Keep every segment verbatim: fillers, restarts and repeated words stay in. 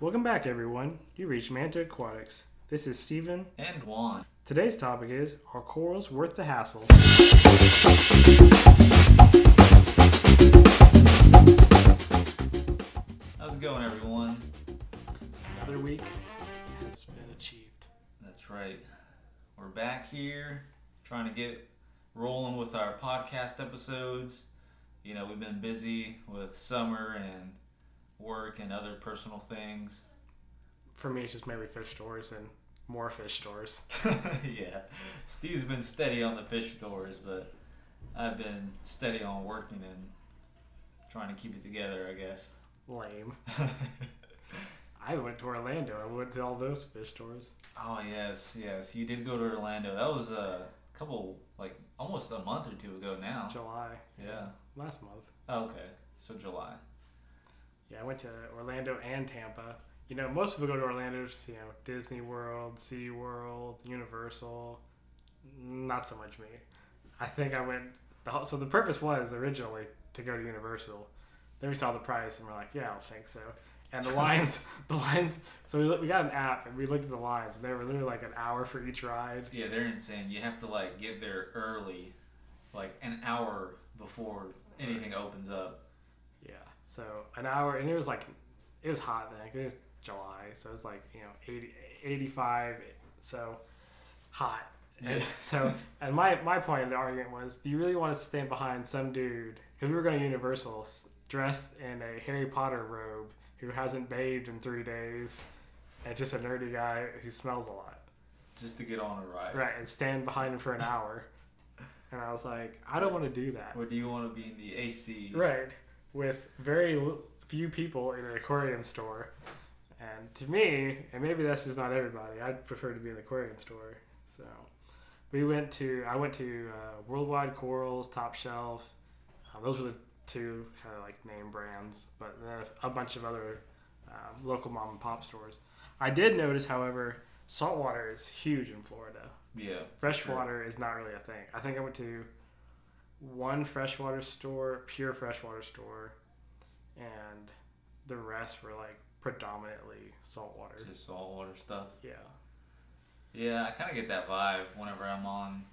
Welcome back, everyone. You reached Manta Aquatics. This is Stephen and Juan. Today's topic is, are corals worth the hassle? How's it going, everyone? Another week has been achieved. That's right. We're back here trying to get rolling with our podcast episodes. You know, we've been busy with summer and work and other personal things. For me, it's just maybe fish stores and more fish stores. Yeah. Steve's been steady on the fish stores, but I've been steady on working and trying to keep it together, I guess. Lame. I went to Orlando. I went to all those fish stores. Oh, yes, yes. You did go to Orlando. That was a couple, like, almost a month or two ago now. July. Yeah. Last month. Oh, okay. So July. Yeah, I went to Orlando and Tampa. You know, most people go to Orlando to, you know, Disney World, SeaWorld, Universal. Not so much me. I think I went... The whole, so the purpose was originally to go to Universal. Then we saw the price and we're like, yeah, I don't think so. And the lines... the lines. So we look, we got an app and we looked at the lines and they were literally like an hour for each ride. Yeah, they're insane. You have to like get there early, like an hour before anything opens up. Yeah. So an hour, and it was like, it was hot then. It was July, so it was like, you know, eighty, eighty-five, so hot. And yeah. so, and my, my point of the argument was, do you really want to stand behind some dude, because we were going to Universal, dressed in a Harry Potter robe, who hasn't bathed in three days, and just a nerdy guy who smells a lot. Just to get on a ride. Right, and stand behind him for an hour. And I was like, I don't want to do that. Or do you want to be in the A C? Right. With very few people in an aquarium store. And to me, and maybe that's just not everybody, I'd prefer to be in the aquarium store. So we went to, I went to uh, Worldwide Corals, Top Shelf. Uh, those were the two kind of like name brands, but then a bunch of other uh, local mom and pop stores. I did notice, however, saltwater is huge in Florida. Yeah. Freshwater is not really a thing. I think I went to one freshwater store, pure freshwater store, and the rest were like predominantly saltwater. Just saltwater stuff. Yeah. Yeah, I kind of get that vibe whenever I'm on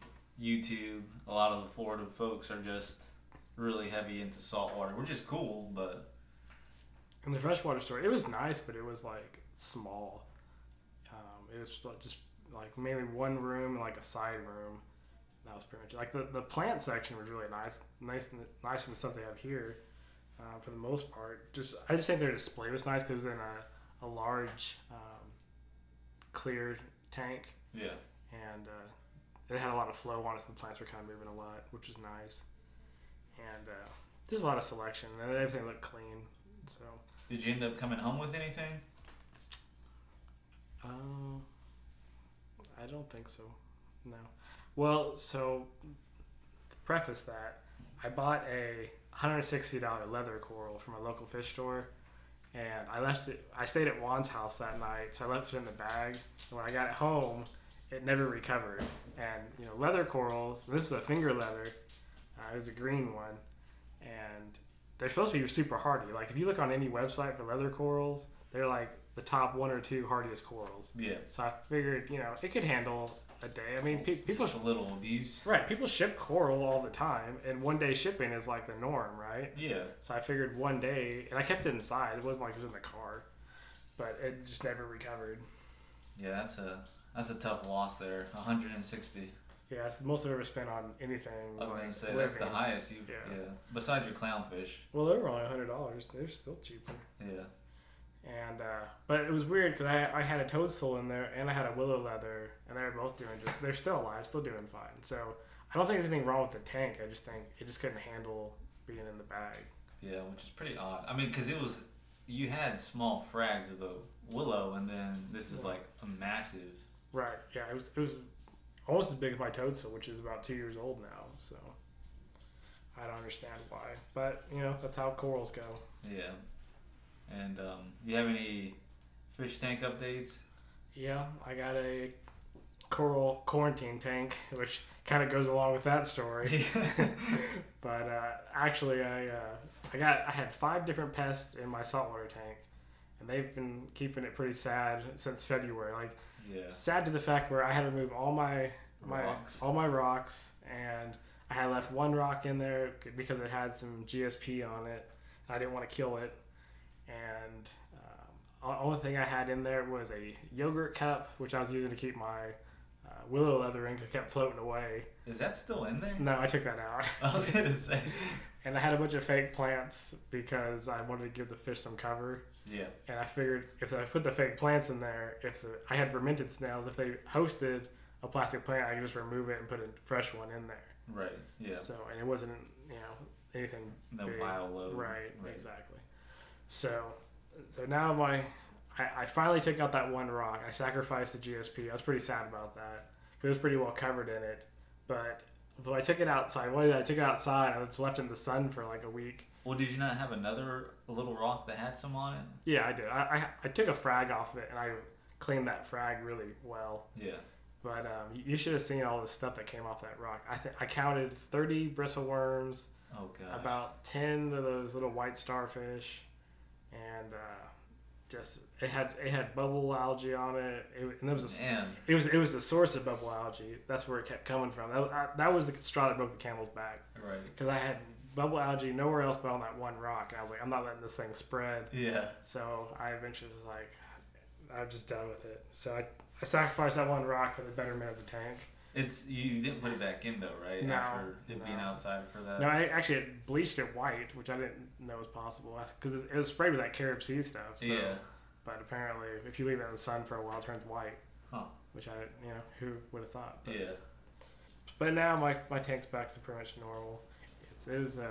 YouTube. A lot of the Florida folks are just really heavy into saltwater, which is cool, but. And the freshwater store, it was nice, but it was like small. Um, it was just like mainly one room and like a side room. That was pretty much like the, the plant section was really nice, nice and nice and the stuff they have here, uh, for the most part. Just I just think their display was nice because it was in a a large um, clear tank. Yeah. And uh, it had a lot of flow on it, so the plants were kind of moving a lot, which was nice. And uh, there's a lot of selection, and everything looked clean. So. Did you end up coming home with anything? Um, I don't think so. No. Well, so to preface that, I bought a one hundred sixty dollars leather coral from a local fish store, and I left it. I stayed at Juan's house that night, so I left it in the bag. And when I got it home, it never recovered. And you know, leather corals. This is a finger leather. Uh, it was a green one, and they're supposed to be super hardy. Like if you look on any website for leather corals, they're like the top one or two hardiest corals. Yeah. So I figured, you know, it could handle a day. I mean, pe- people just a little abuse, right? People ship coral all the time, and one day shipping is like the norm, right? Yeah. So I figured one day, and I kept it inside. It wasn't like it was in the car, but it just never recovered. Yeah, that's a that's a tough loss there. one hundred sixty. Yeah, that's the most I've ever spent on anything. I was like gonna say living. That's the highest you've. Yeah. yeah. Besides your clownfish. Well, they were only a hundred dollars. They're still cheaper. Yeah. And, uh, but it was weird because I I had a toadstool in there and I had a willow leather and they were both doing, just, they're still alive, still doing fine. So I don't think there's anything wrong with the tank. I just think it just couldn't handle being in the bag. Yeah, which is pretty odd. I mean, because it was, you had small frags of the willow and then this is like a massive. Right. Yeah. It was, it was almost as big as my toadstool, which is about two years old now. So I don't understand why, but you know, that's how corals go. Yeah. And um, you have any fish tank updates? Yeah, I got a coral quarantine tank, which kind of goes along with that story. But uh, actually, I uh, I got I had five different pests in my saltwater tank, and they've been keeping it pretty sad since February. Like, yeah. sad to the fact where I had to move all my my rocks. all my rocks, and I had left one rock in there because it had some G S P on it. And I didn't want to kill it, and um, the only thing I had in there was a yogurt cup, which I was using to keep my uh, willow leather in, because it kept floating away. Is that still in there? No, I took that out. I was gonna say. And I had a bunch of fake plants because I wanted to give the fish some cover. Yeah. And I figured if I put the fake plants in there, if the, I had fermented snails, if they hosted a plastic plant, I could just remove it and put a fresh one in there. Right. Yeah. So, and it wasn't, you know, anything. No bio load. Right, right. Exactly. So, so now my, I, I finally took out that one rock. I sacrificed the G S P. I was pretty sad about that because it was pretty well covered in it, but. But I took it outside. What did I took it outside? I just left it in the sun for like a week. Well, did you not have another little rock that had some on it? Yeah, I did. I I, I took a frag off of it, and I cleaned that frag really well. Yeah. But um, you should have seen all the stuff that came off that rock. I th- I counted thirty bristle worms. Oh gosh. About ten of those little white starfish, and uh, just it had it had bubble algae on it. It and that was a, Man. it was it was the source of bubble algae. That's where it kept coming from. That I, that was the straw that broke the camel's back. Right. Because I had bubble algae nowhere else but on that one rock. And I was like, I'm not letting this thing spread. Yeah. So I eventually was like, I'm just done with it. So I I sacrificed that one rock for the betterment of the tank. It's you didn't put it back in though, right? No. After it no. being outside for that. No, I actually it bleached it white, which I didn't know was possible because it was sprayed with that CaribSea stuff. So. Yeah. But apparently, if you leave it in the sun for a while, it turns white. Huh. Which I, you know, who would have thought? But, yeah. But now my my tank's back to pretty much normal. It's, it was a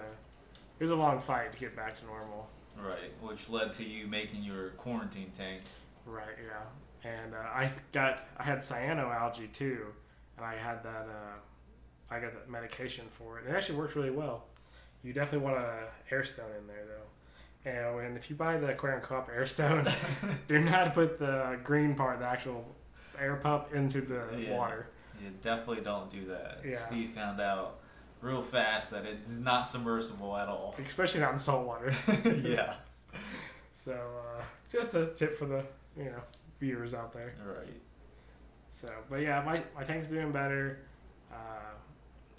it was a long fight to get back to normal. Right, which led to you making your quarantine tank. Right. Yeah. And uh, I got I had cyanoalgae too. And I had that, uh, I got that medication for it. It actually works really well. You definitely want a airstone in there though. And, and if you buy the Aquarium Co-op airstone, do not put the green part, the actual air pump, into the yeah. water. You definitely don't do that. Yeah. Steve found out real fast that it's not submersible at all. Especially not in salt water. yeah. So, uh, just a tip for the, you know, viewers out there. Right. So, but yeah, my, my tank's doing better. Uh,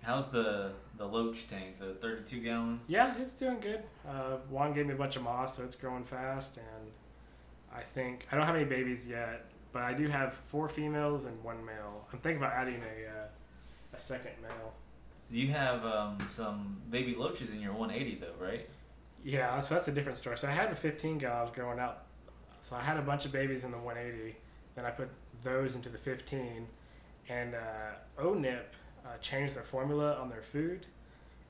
How's the the Loach tank, the thirty-two gallon? Yeah, it's doing good. Uh, Juan gave me a bunch of moss, so it's growing fast. And I think I don't have any babies yet, but I do have four females and one male. I'm thinking about adding a uh, a second male. You have um, some baby loaches in your one eighty though, right? Yeah, so that's a different story. So I had a fifteen gallon growing up, so I had a bunch of babies in the one eighty. Then I put those into the fifteen, and uh, O N I P uh, changed their formula on their food,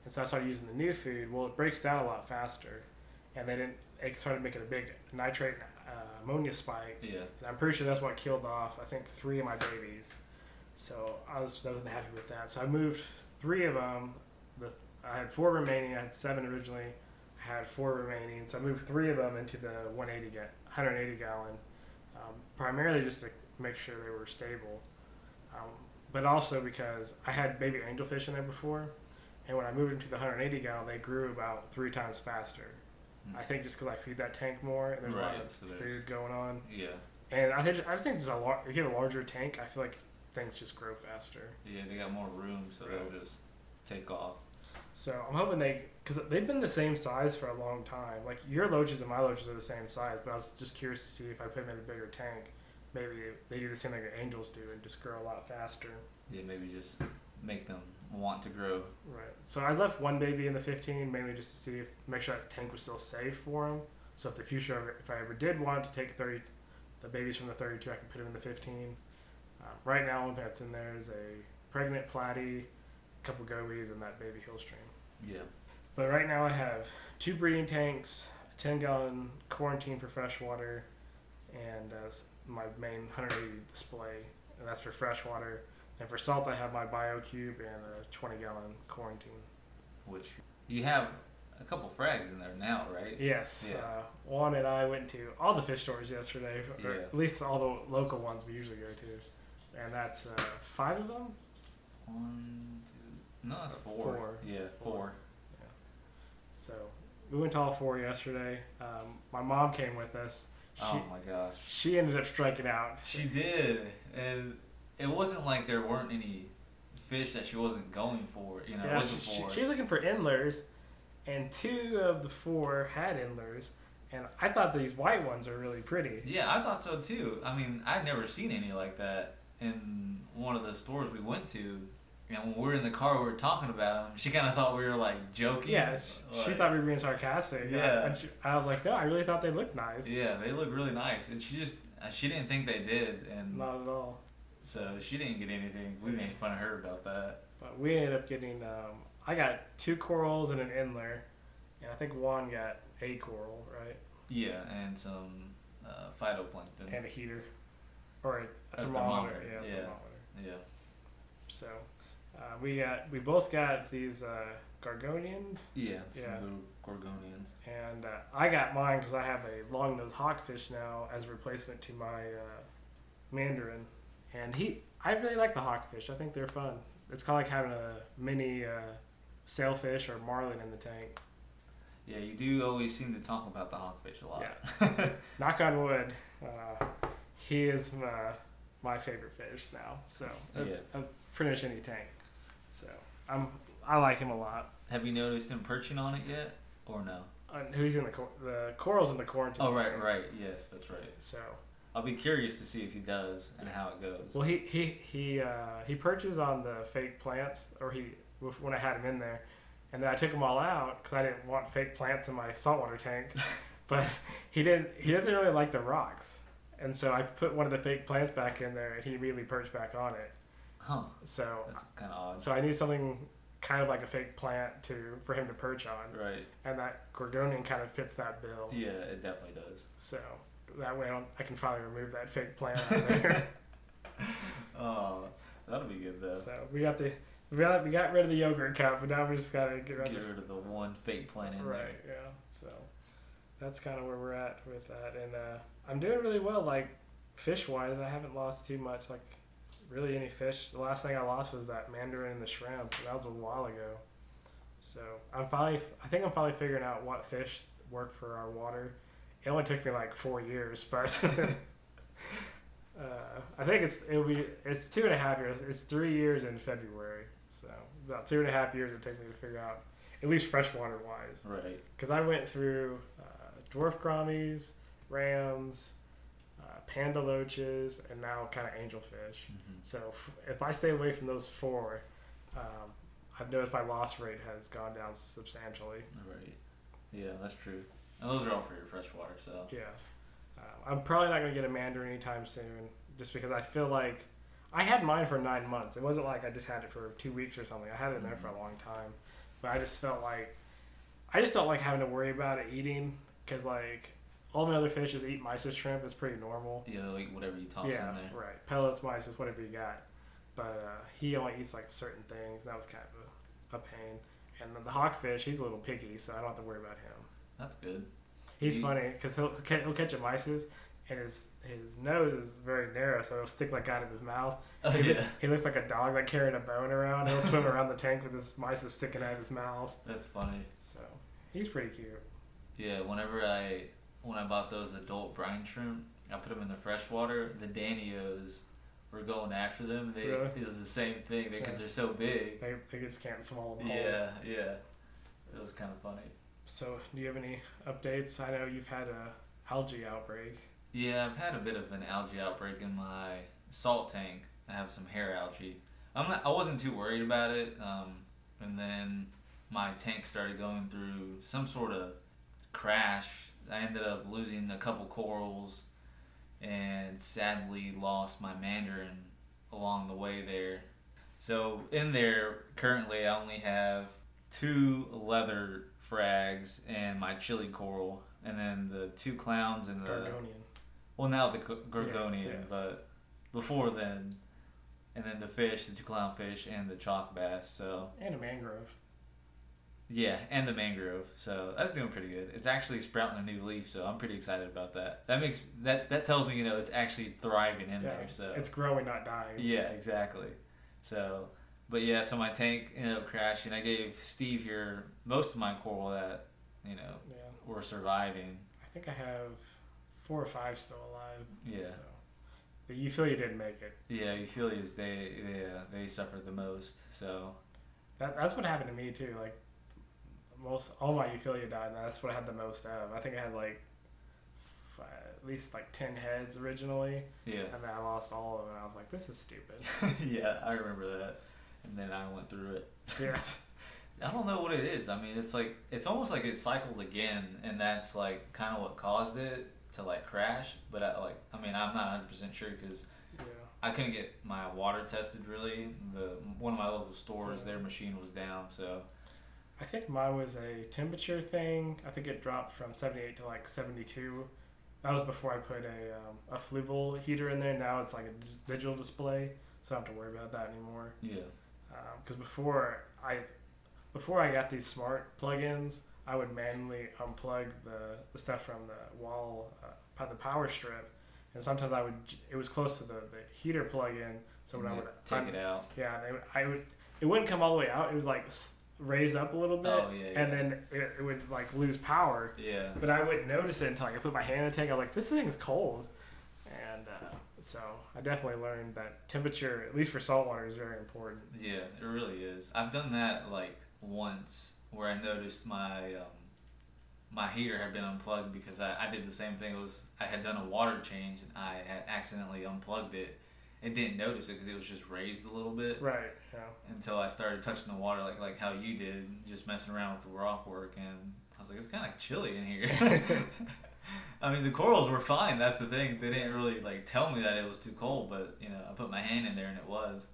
and so I started using the new food. Well, it breaks down a lot faster, and they didn't. It started making a big nitrate uh, ammonia spike. Yeah. And I'm pretty sure that's what killed off I think three of my babies. So I was I wasn't happy with that. So I moved three of them. The I had four remaining. I had seven originally. I had four remaining. So I moved three of them into the one hundred eighty gallon. Um, primarily just to make sure they were stable, um, but also because I had baby angelfish in there before, and when I moved them to the one hundred eighty gallon, they grew about three times faster. Mm. I think just because I feed that tank more, and there's right, a lot of so food going on. Yeah, and I think I just think there's a lot. If you have a larger tank, I feel like things just grow faster. Yeah, they got more room, so right. they'll just take off. So I'm hoping they, because they've been the same size for a long time. Like your loaches and my loaches are the same size, but I was just curious to see if I put them in a bigger tank, maybe they do the same thing that angels do and just grow a lot faster. Yeah, maybe just make them want to grow. Right. So I left one baby in the fifteen mainly just to see if make sure that tank was still safe for them. So if the future, if I ever did want to take thirty, the babies from the thirty-two, I could put them in the fifteen. Uh, right now, one that's in there is a pregnant platy, couple gobies, and that baby hill stream. Yeah. But right now I have two breeding tanks, a ten gallon quarantine for freshwater, and uh, my main one hundred eighty display, and that's for freshwater. And for salt I have my BioCube and a twenty gallon quarantine. Which you have a couple frags in there now, right? Yes. Yeah. Uh, Juan and I went to all the fish stores yesterday, or yeah. at least all the local ones we usually go to. And that's uh, five of them? One, two. No, that's four. four. Yeah, four. four. Yeah. So we went to all four yesterday. Um, my mom came with us. Oh she, my gosh. She ended up striking out. She did. And it wasn't like there weren't any fish that she wasn't going for. You know, yeah, wasn't she, for. She, she was looking for endlers, and two of the four had endlers. And I thought these white ones are really pretty. Yeah, I thought so too. I mean, I'd never seen any like that in one of the stores we went to. And when we were in the car, we were talking about them. She kind of thought we were, like, joking. Yeah, she like, thought we were being sarcastic. Yeah. And she, I was like, no, I really thought they looked nice. Yeah, they look really nice. And she just, she didn't think they did. And not at all. So she didn't get anything. We made fun of her about that. But we ended up getting, um, I got two corals and an endler. And I think Juan got a coral, right? Yeah, and some uh, phytoplankton. And a heater. Or a, a, a thermometer. thermometer. Yeah, a yeah. thermometer. Yeah. So... Uh, we got we both got these uh, gorgonians. Yeah, some yeah. little gorgonians. And uh, I got mine because I have a long-nosed hawkfish now as a replacement to my uh, mandarin. And he, I really like the hawkfish. I think they're fun. It's kind of like having a mini uh, sailfish or marlin in the tank. Yeah, you do always seem to talk about the hawkfish a lot. Yeah. Knock on wood. Uh, he is my, my favorite fish now. So I've, yeah. I've finished any tank. So I'm I like him a lot. Have you noticed him perching on it yet, or no? Uh, who's in the cor- the coral's in the quarantine? Oh right, right, yes, that's right. So I'll be curious to see if he does and how it goes. Well, he he he uh, he perches on the fake plants, or he when I had him in there, and then I took them all out because I didn't want fake plants in my saltwater tank. But he didn't. He doesn't really like the rocks, and so I put one of the fake plants back in there, and he immediately perched back on it. Huh. So that's kind of odd. So I need something kind of like a fake plant to for him to perch on. Right. And that gorgonian kind of fits that bill. Yeah, it definitely does. So that way I, don't, I can finally remove that fake plant out of there. Oh, that'll be good though. So we got the we got, we got rid of the yogurt cup, but now we just gotta get rid get of rid of the one fake plant in right, there. Right. Yeah. So that's kind of where we're at with that, and uh, I'm doing really well. Like fish wise, I haven't lost too much. Like. Really any fish. The last thing I lost was that mandarin and the shrimp. That was a while ago. So I'm finally, I think I'm finally figuring out what fish work for our water. It only took me like four years, but uh, I think it's it'll be it's two and a half years. It's three years in February. So about two and a half years it took me to figure out at least freshwater wise. Right. Because I went through uh, dwarf grommies, rams. Uh, panda loaches, and now kind of angelfish. Mm-hmm. So f- if I stay away from those four, um, I've noticed my loss rate has gone down substantially. Right. Yeah, that's true. And those are all for your freshwater, so. Yeah. Uh, I'm probably not going to get a mandarin anytime soon, just because I feel like I had mine for nine months. It wasn't like I just had it for two weeks or something. I had it in mm-hmm. there for a long time. But I just felt like, I just don't like having to worry about it eating, because like, all my other fishes eat mysis shrimp. It's pretty normal. Yeah, they'll eat whatever you toss yeah, in there. Yeah, right. Pellets, mysis, whatever you got. But uh, he only eats like certain things. That was kind of a, a pain. And then the hawkfish, he's a little picky, so I don't have to worry about him. That's good. He's he... funny because he'll he'll catch a mysis, and his his nose is very narrow, so it'll stick like out of his mouth. Oh, he, yeah. He looks like a dog like carrying a bone around. He'll swim around the tank with his mysis sticking out of his mouth. That's funny. So he's pretty cute. Yeah. Whenever I. When I bought those adult brine shrimp, I put them in the fresh water. The Danios were going after them. They really? It was the same thing because yeah. they're so big. They, they just can't swallow them all. Yeah, yeah. It was kind of funny. So, do you have any updates? I know you've had a algae outbreak. Yeah, I've had a bit of an algae outbreak in my salt tank. I have some hair algae. I'm not, I wasn't too worried about it. Um, and then my tank started going through some sort of crash. I ended up losing a couple corals and sadly lost my mandarin along the way there. So in there, currently I only have two leather frags and my chili coral, and then the two clowns and the... Gorgonian. Well, now the Gorgonian, yes, yes. But before then. And then the fish, the two clownfish, and the chalk bass, so... And a mangrove. Yeah, and the mangrove, so that's doing pretty good. It's actually sprouting a new leaf, so I'm pretty excited about that. That makes that that tells me, you know, it's actually thriving in yeah, there. So it's growing, not dying. Yeah, exactly. So, but yeah, so my tank ended up crashing. I gave Steve here most of my coral that, you know, yeah. were surviving. I think I have four or five still alive. Yeah. So. But you feel you didn't make it. Yeah, you feel you they they uh, they suffered the most. So that that's what happened to me too. Like most all my euphilia died, and that's what I had the most of. I think I had like five, at least like ten heads originally. Yeah. And then I lost all of them. And I was like, this is stupid. Yeah, I remember that. And then I went through it. Yes. I don't know what it is. I mean, it's like it's almost like it cycled again, and that's like kind of what caused it to like crash. But I like, I mean, I'm not one hundred percent sure because yeah. I couldn't get my water tested really. The one of my local stores, yeah. their machine was down, so I think mine was a temperature thing. I think it dropped from seventy-eight to like seventy-two. That was before I put a um, a fluval heater in there. Now it's like a digital display, so I don't have to worry about that anymore. Yeah, because um, before I. Before I got these smart plugins, I would manually unplug the, the stuff from the wall, uh, by the power strip, and sometimes I would. It was close to the, the heater plug-in, so when I would take un- it out, yeah, it, I would. It wouldn't come all the way out. It was like raised up a little bit, oh, yeah, yeah. and then it, it would like lose power. Yeah. But I wouldn't notice it until like, I put my hand in the tank. I'm like, this thing's cold, and uh, so I definitely learned that temperature, at least for saltwater, is very important. Yeah, it really is. I've done that like. Once where I noticed my um, my heater had been unplugged because I, I did the same thing. It was I had done a water change and I had accidentally unplugged it and didn't notice it because it was just raised a little bit. Right. Yeah. Until I started touching the water like like how you did, just messing around with the rock work, and I was like, it's kind of chilly in here. I mean, the corals were fine. That's the thing. They didn't really like tell me that it was too cold, but you know, I put my hand in there and it was.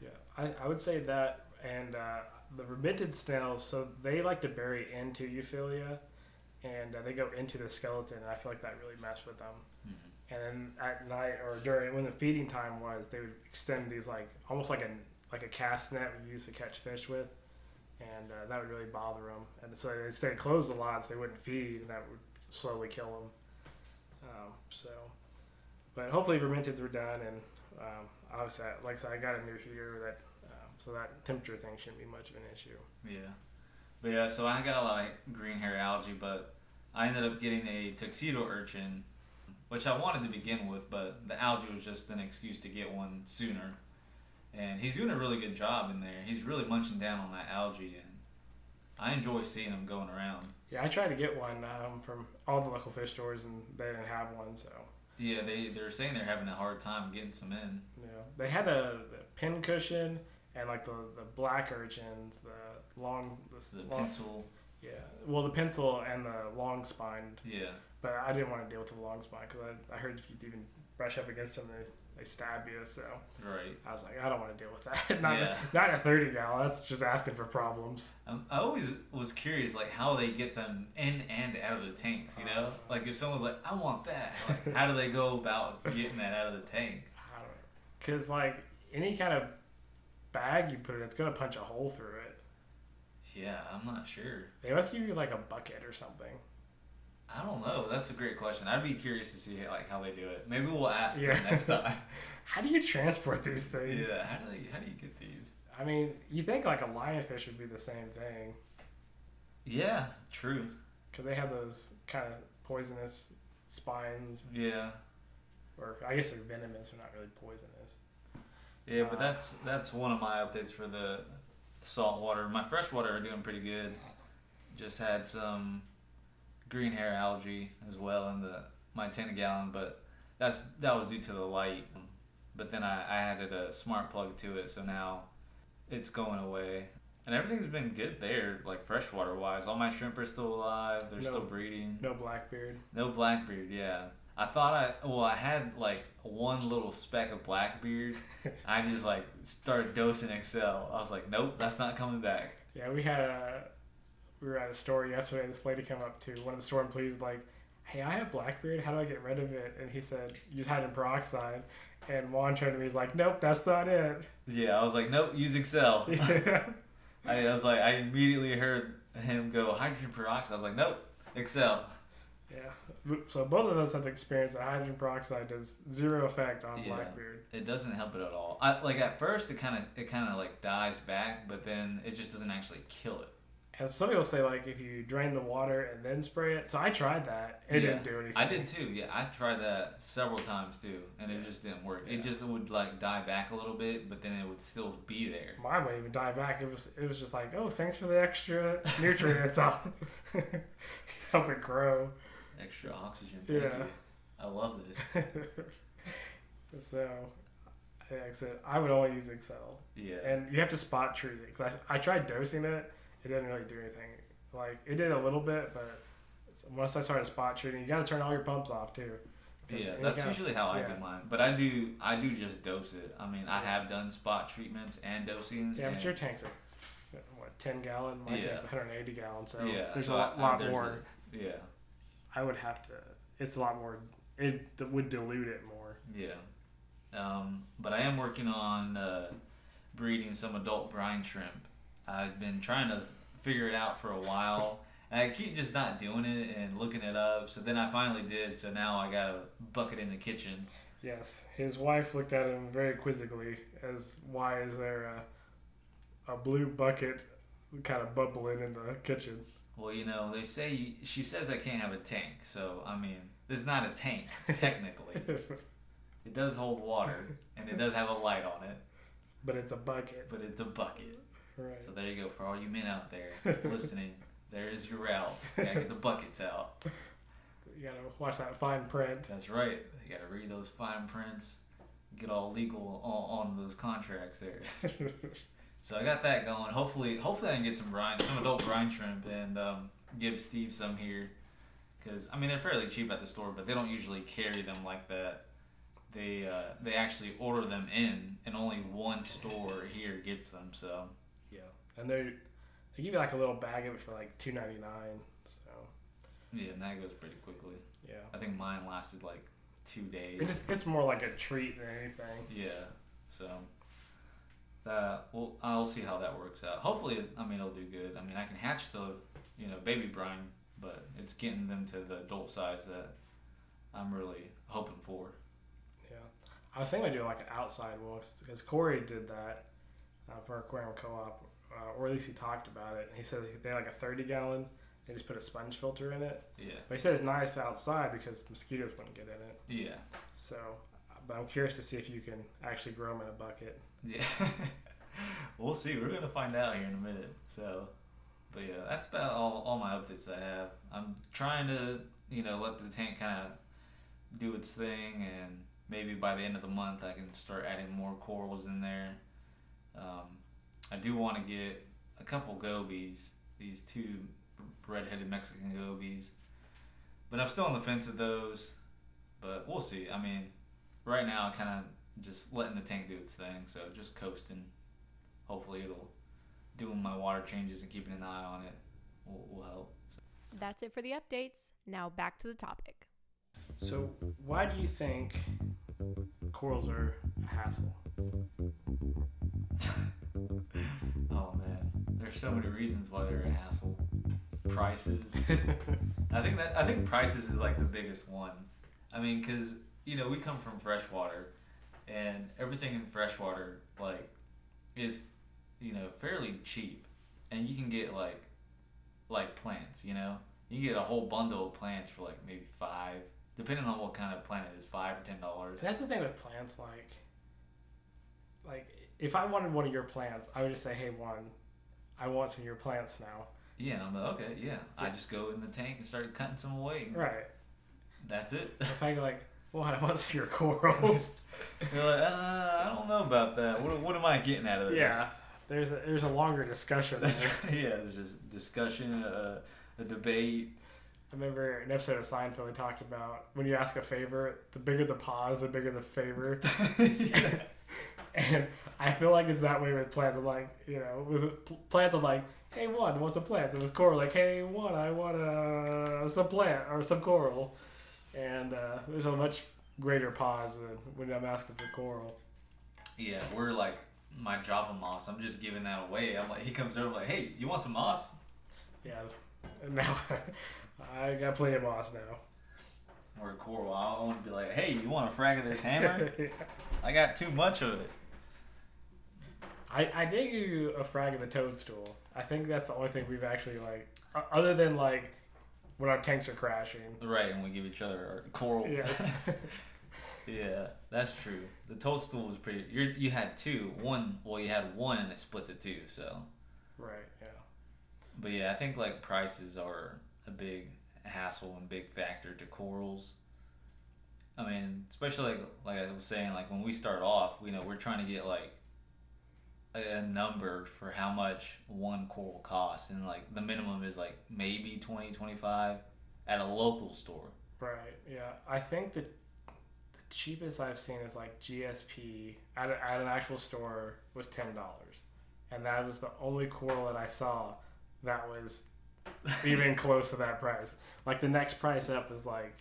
Yeah, I I would say that and. Uh, The remitted snails, so they like to bury into euphilia, and uh, they go into the skeleton, and I feel like that really messed with them. Mm-hmm. And then at night or during when the feeding time was, they would extend these like almost like a like a cast net we used to catch fish with, and uh, that would really bother them. And so they stayed closed a lot, so they wouldn't feed, and that would slowly kill them. Um, so, but hopefully remitids were done, and um, obviously, like I said, I got a new heater that. So that temperature thing shouldn't be much of an issue. Yeah. But yeah, so I got a lot of green hair algae, but I ended up getting a tuxedo urchin, which I wanted to begin with, but the algae was just an excuse to get one sooner. And he's doing a really good job in there. He's really munching down on that algae, and I enjoy seeing him going around. Yeah, I tried to get one um, from all the local fish stores, and they didn't have one, so... Yeah, they, they're saying they're having a hard time getting some in. Yeah, they had a, a pin cushion... And like the the black urchins, the long the, the long, pencil, yeah. Well, the pencil and the long spined. Yeah. But I didn't want to deal with the long spine because I I heard if you even brush up against them, they, they stab you. So. Right. I was like, I don't want to deal with that. not yeah. Not a thirty gal. That's just asking for problems. Um, I always was curious, like how they get them in and out of the tanks. You know, uh, like if someone's like, I want that. Like, how do they go about getting that out of the tank? I don't know. Because like any kind of bag you put it, it's gonna punch a hole through it. Yeah, I'm not sure. They must give you like a bucket or something. I don't know. That's a great question. I'd be curious to see like how they do it. Maybe we'll ask yeah. them next time. How do you transport these things? Yeah. How do they? How do you get these? I mean, you think like a lionfish would be the same thing. Yeah. True. Because they have those kind of poisonous spines. Yeah. Or I guess they're venomous. They're not really poisonous. Yeah, but that's that's one of my updates for the saltwater. My freshwater are doing pretty good. Just had some green hair algae as well in the my ten gallon, but that's that was due to the light. But then I, I added a smart plug to it, so now it's going away. And everything's been good there, like freshwater wise. All my shrimp are still alive. They're no, still breeding. No blackbeard. No blackbeard. Yeah. I thought I, well, I had like one little speck of blackbeard. I just like started dosing Excel. I was like, nope, that's not coming back. Yeah, we had a, we were at a store yesterday. This lady came up to one of the store employees was like, hey, I have blackbeard. How do I get rid of it? And he said, use hydrogen peroxide. And Juan turned to me. He's like, nope, that's not it. Yeah, I was like, nope, use Excel. Yeah. I, I was like, I immediately heard him go hydrogen peroxide. I was like, nope, Excel. Yeah. So both of us have experienced that hydrogen peroxide does zero effect on yeah, blackbeard. It doesn't help it at all. I, like at first, it kind of it kind of like dies back, but then it just doesn't actually kill it. And some people say, like, if you drain the water and then spray it. So I tried that. It yeah. didn't do anything. I did, too. Yeah, I tried that several times, too, and yeah. it just didn't work. Yeah. It just would, like, die back a little bit, but then it would still be there. Mine wouldn't even die back. It was it was just like, oh, thanks for the extra nutrients. Help it grow. Extra oxygen. Thank yeah. you. I love this. So, like I said, I would only use Excel. Yeah. And you have to spot treat it. Cause I, I tried dosing it. It didn't really do anything. Like, it did a little bit, but once I started spot treating, you got to turn all your pumps off, too. Yeah, that's kinda, usually how yeah. I do mine. But I do I do just dose it. I mean, yeah. I have done spot treatments and dosing. Yeah, and but your tank's a what, ten-gallon? My yeah. tank's one hundred eighty gallon, so yeah, there's so a lot, I, I, lot there's more. A, yeah. I would have to. It's a lot more. It would dilute it more. Yeah. Um, but I am working on uh, breeding some adult brine shrimp. I've been trying to figure it out for a while, and I keep just not doing it and looking it up. So then I finally did. So now I got a bucket in the kitchen. Yes, his wife looked at him very quizzically as why is there a, a blue bucket kind of bubbling in the kitchen? Well, you know, they say she says I can't have a tank. So I mean, this is not a tank technically. It does hold water and it does have a light on it. But it's a bucket. But it's a bucket. Right. So there you go. For all you men out there listening, there is your route. You gotta get the buckets out. You gotta watch that fine print. That's right. You gotta read those fine prints. Get all legal all on those contracts there. So I got that going. Hopefully, hopefully I can get some brine, some adult brine shrimp, and um, give Steve some here. Because I mean they're fairly cheap at the store, but they don't usually carry them like that. They uh, they actually order them in, and only one store here gets them. So. And they they give you like a little bag of it for like two ninety nine. So yeah, and that goes pretty quickly. Yeah, I think mine lasted like two days. It's, it's more like a treat than anything. Yeah, so that well, I'll see how that works out. Hopefully, I mean, it'll do good. I mean, I can hatch the you know baby brine, but it's getting them to the adult size that I'm really hoping for. Yeah, I was thinking I do like an outside walk because Corey did that uh, for Aquarium Co-op. Uh, or at least he talked about it. He said they had like a thirty gallon. They just put a sponge filter in it. Yeah. But he said it's nice outside because mosquitoes wouldn't get in it. Yeah. So, but I'm curious to see if you can actually grow them in a bucket. Yeah. We'll see. We're going to find out here in a minute. So, but yeah, that's about all, all my updates that I have. I'm trying to, you know, let the tank kind of do its thing. And maybe by the end of the month, I can start adding more corals in there. Um, I do want to get a couple gobies, these two red-headed Mexican gobies, but I'm still on the fence with those, but we'll see. I mean, right now I'm kind of just letting the tank do its thing, so just coasting. Hopefully it'll, doing my water changes and keeping an eye on it will, will help. So. That's it for the updates. Now back to the topic. So why do you think corals are a hassle? Oh man, there's so many reasons why they're a hassle. Prices. I think that I think prices is like the biggest one. I mean, cause you know we come from freshwater, and everything in freshwater like is you know fairly cheap, and you can get like like plants. You know, you can get a whole bundle of plants for like maybe five, depending on what kind of plant it is, five or ten dollars. That's the thing with plants, like like. If I wanted one of your plants, I would just say, hey, Juan, I want some of your plants now. Yeah, and I'm like, okay, yeah. yeah. I just go in the tank and start cutting some away. Right. That's it. If I go like, Juan, I want some of your corals. You're like, uh, I don't know about that. What what am I getting out of this? Yeah, there's a, there's a longer discussion. That's there. Right. Yeah, there's just discussion, uh, a debate. I remember an episode of Seinfeld we talked about when you ask a favor, the bigger the pause, the bigger the favor. Yeah. And I feel like it's that way with plants. I'm like, you know, with plants, I'm like, hey, one, what's a plant? And with coral, like, hey, one, I want uh, some plant or some coral. And uh, there's a much greater pause than when I'm asking for coral. Yeah, we're like, my Java moss, I'm just giving that away. I'm like, he comes over, I'm like, hey, you want some moss? Yeah, now I got plenty of moss now. Or a coral, I want to be like, hey, you want a frag of this hammer? Yeah. I got too much of it. I, I did give you a frag of the toadstool. I think that's the only thing we've actually, like, other than, like, when our tanks are crashing. Right, and we give each other our coral. Yes. Yeah, that's true. The toadstool was pretty... You're, you had two. One, well, you had one and it split the two, so... Right, yeah. But, yeah, I think, like, prices are a big hassle and big factor to corals. I mean, especially, like, like I was saying, like, when we start off, you know, we're trying to get, like, a number for how much one coral costs, and like the minimum is like maybe twenty, twenty-five at a local store. Right. Yeah. I think the, the cheapest I've seen is like G S P at, a, at an actual store was ten dollars, and that was the only coral that I saw that was even close to that price. Like the next price up is like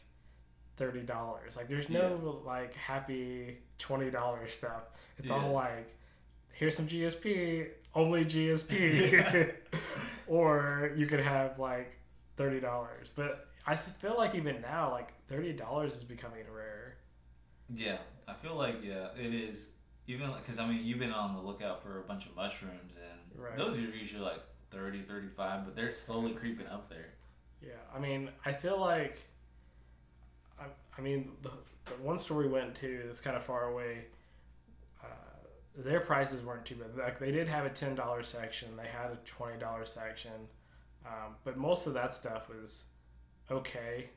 thirty dollars. Like there's no yeah. like happy twenty dollars stuff. It's yeah. all like, here's some G S P, only G S P. Or you could have like thirty dollars. But I feel like even now, like thirty dollars is becoming rare. Yeah, I feel like, yeah, it is. Even because, I mean, you've been on the lookout for a bunch of mushrooms, and right. those are usually like thirty, thirty-five, but they're slowly creeping up there. Yeah, I mean, I feel like, I, I mean, the, the one store we went to that's kind of far away, their prices weren't too bad. Like they did have a ten dollar section, they had a twenty dollar section, um, but most of that stuff was okay.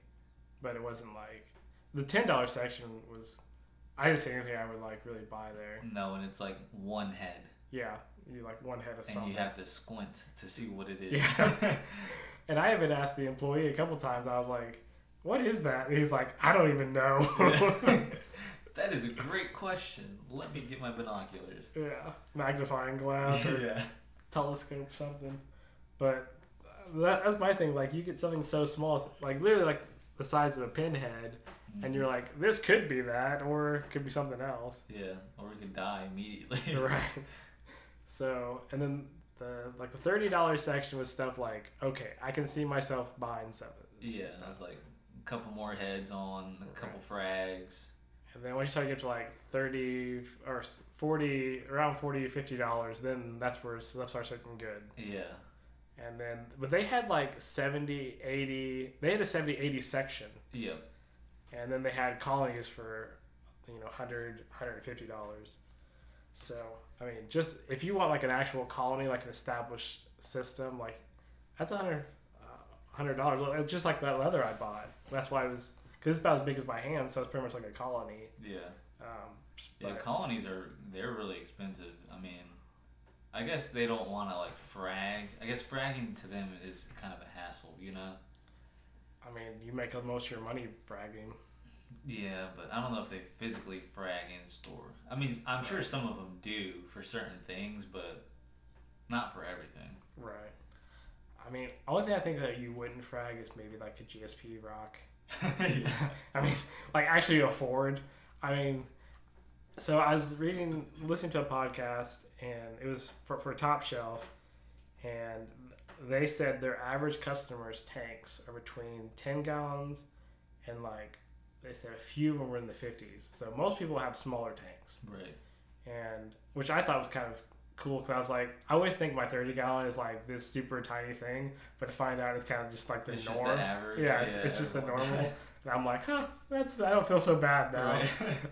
But it wasn't like the ten dollar section was. I didn't see anything I would like really buy there. No, and it's like one head. Yeah, you like one head of and something. And you have to squint to see what it is. Yeah. And I have been asked the employee a couple times. I was like, "What is that?" And he's like, "I don't even know." That is a great question. Let me get my binoculars. Yeah, magnifying glass or yeah. telescope something. But that, that's my thing. Like you get something so small, like literally like the size of a pinhead, mm. and you're like, this could be that, or it could be something else. Yeah, or we could die immediately. Right. So, and then the like the thirty dollar section was stuff like, okay, I can see myself buying something. Yeah, and I was like a couple more heads on, a couple right. frags. And then once you start to get to like thirty or forty, around forty, fifty dollars, then that's where stuff starts looking good. Yeah. And then, but they had like seventy, eighty. They had a seventy, eighty section. Yeah. And then they had colonies for, you know, hundred, hundred and fifty dollars. So I mean, just if you want like an actual colony, like an established system, like that's a hundred, hundred dollars. Just like that leather I bought. That's why it was. Because it's about as big as my hand, so it's pretty much like a colony. Yeah. Um, yeah, colonies are, they're really expensive. I mean, I guess they don't want to, like, frag. I guess fragging to them is kind of a hassle, you know? I mean, you make most of your money fragging. Yeah, but I don't know if they physically frag in store. I mean, I'm sure some of them do for certain things, but not for everything. Right. I mean, only thing I think that you wouldn't frag is maybe, like, a G S P rock. Yeah. I mean, like actually afford. I mean, so I was reading, listening to a podcast, and it was for, for Top Shelf, and they said their average customers' tanks are between ten gallons, and like they said a few of them were in the fifties. So most people have smaller tanks, right? And which I thought was kind of cool because I was like, I always think my thirty gallon is like this super tiny thing, but to find out it's kind of just like the it's norm. Just the average. Yeah, yeah, it's, it's just the normal. And I'm like, huh, that's I don't feel so bad now. Right.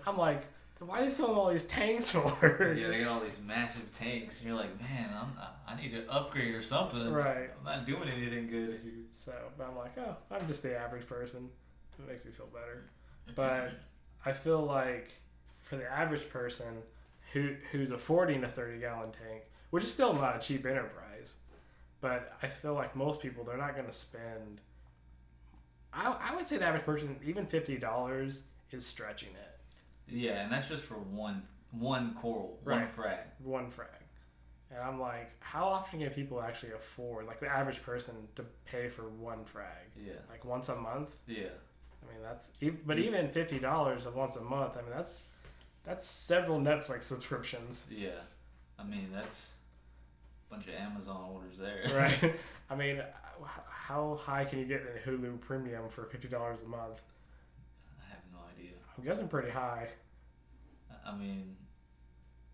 I'm like, why are they selling all these tanks for? Yeah, they got all these massive tanks, and you're like, man, I'm I need to upgrade or something. Right. I'm not doing anything good. So, but I'm like, oh, I'm just the average person. It makes me feel better. But I feel like for the average person. Who who's affording a thirty-gallon tank, which is still not a cheap enterprise, but I feel like most people, they're not going to spend... I I would say the average person, even fifty dollars is stretching it. Yeah, and that's just for one one coral, right. one frag. One frag. And I'm like, how often can people actually afford, like the average person, to pay for one frag? Yeah. Like once a month? Yeah. I mean, that's... But even fifty dollars of once a month, I mean, that's... That's several Netflix subscriptions. Yeah. I mean, that's a bunch of Amazon orders there. Right. I mean, how high can you get a Hulu Premium for fifty dollars a month? I have no idea. I'm guessing pretty high. I mean,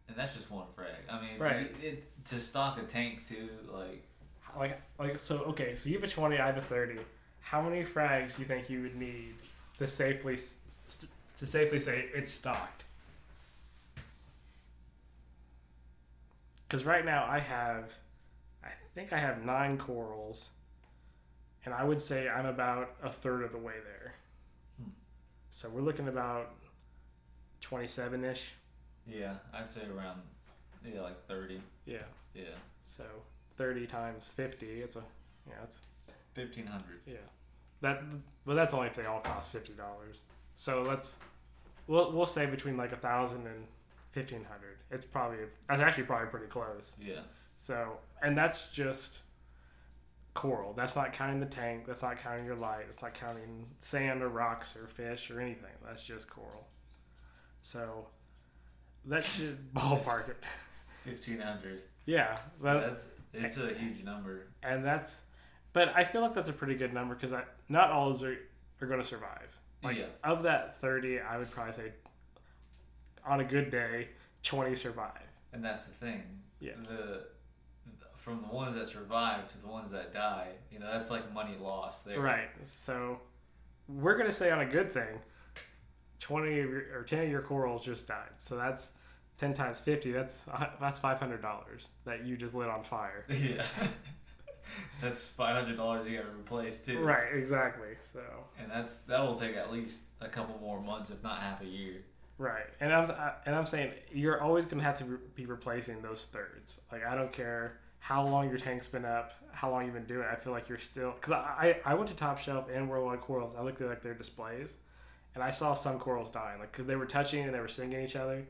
and that's just one frag. I mean, right. it, it, to stock a tank too, like, like, like. So okay, so you have a twenty, I have a thirty. How many frags do you think you would need to safely to safely say it's stocked? Because right now I have, I think I have nine corals, and I would say I'm about a third of the way there. Hmm. So we're looking about twenty-seven-ish. Yeah, I'd say around, yeah, like thirty. Yeah. Yeah. So thirty times fifty, it's a, yeah, it's fifteen hundred. Yeah. That, but that's only if they all cost fifty dollars. So let's, we'll we'll say between like a thousand and fifteen hundred. It's probably that's actually probably pretty close. Yeah. So and that's just coral. That's not counting the tank. That's not counting your light. That's not counting sand or rocks or fish or anything. That's just coral. So that should ballpark it. Fifteen hundred. Yeah, that, that's it's a huge number. And that's, but I feel like that's a pretty good number because I not all those are, are going to survive. Like yeah. Of that thirty, I would probably say, on a good day, twenty survive. And that's the thing. Yeah. The from the ones that survive to the ones that die, you know, that's like money lost there. Right. So we're going to say on a good thing, twenty or ten of your corals just died. So that's ten times fifty. That's that's five hundred dollars that you just lit on fire. Yeah, that's five hundred dollars you got to replace too. Right, exactly. So and that's that will take at least a couple more months, if not half a year. Right, and I'm I, and I'm saying you're always gonna have to re- be replacing those thirds. Like I don't care how long your tank's been up, how long you've been doing it. I feel like you're still because I, I I went to Top Shelf and Worldwide Corals. I looked at like their displays. And I saw some corals dying, like cause they were touching and they were singing each other,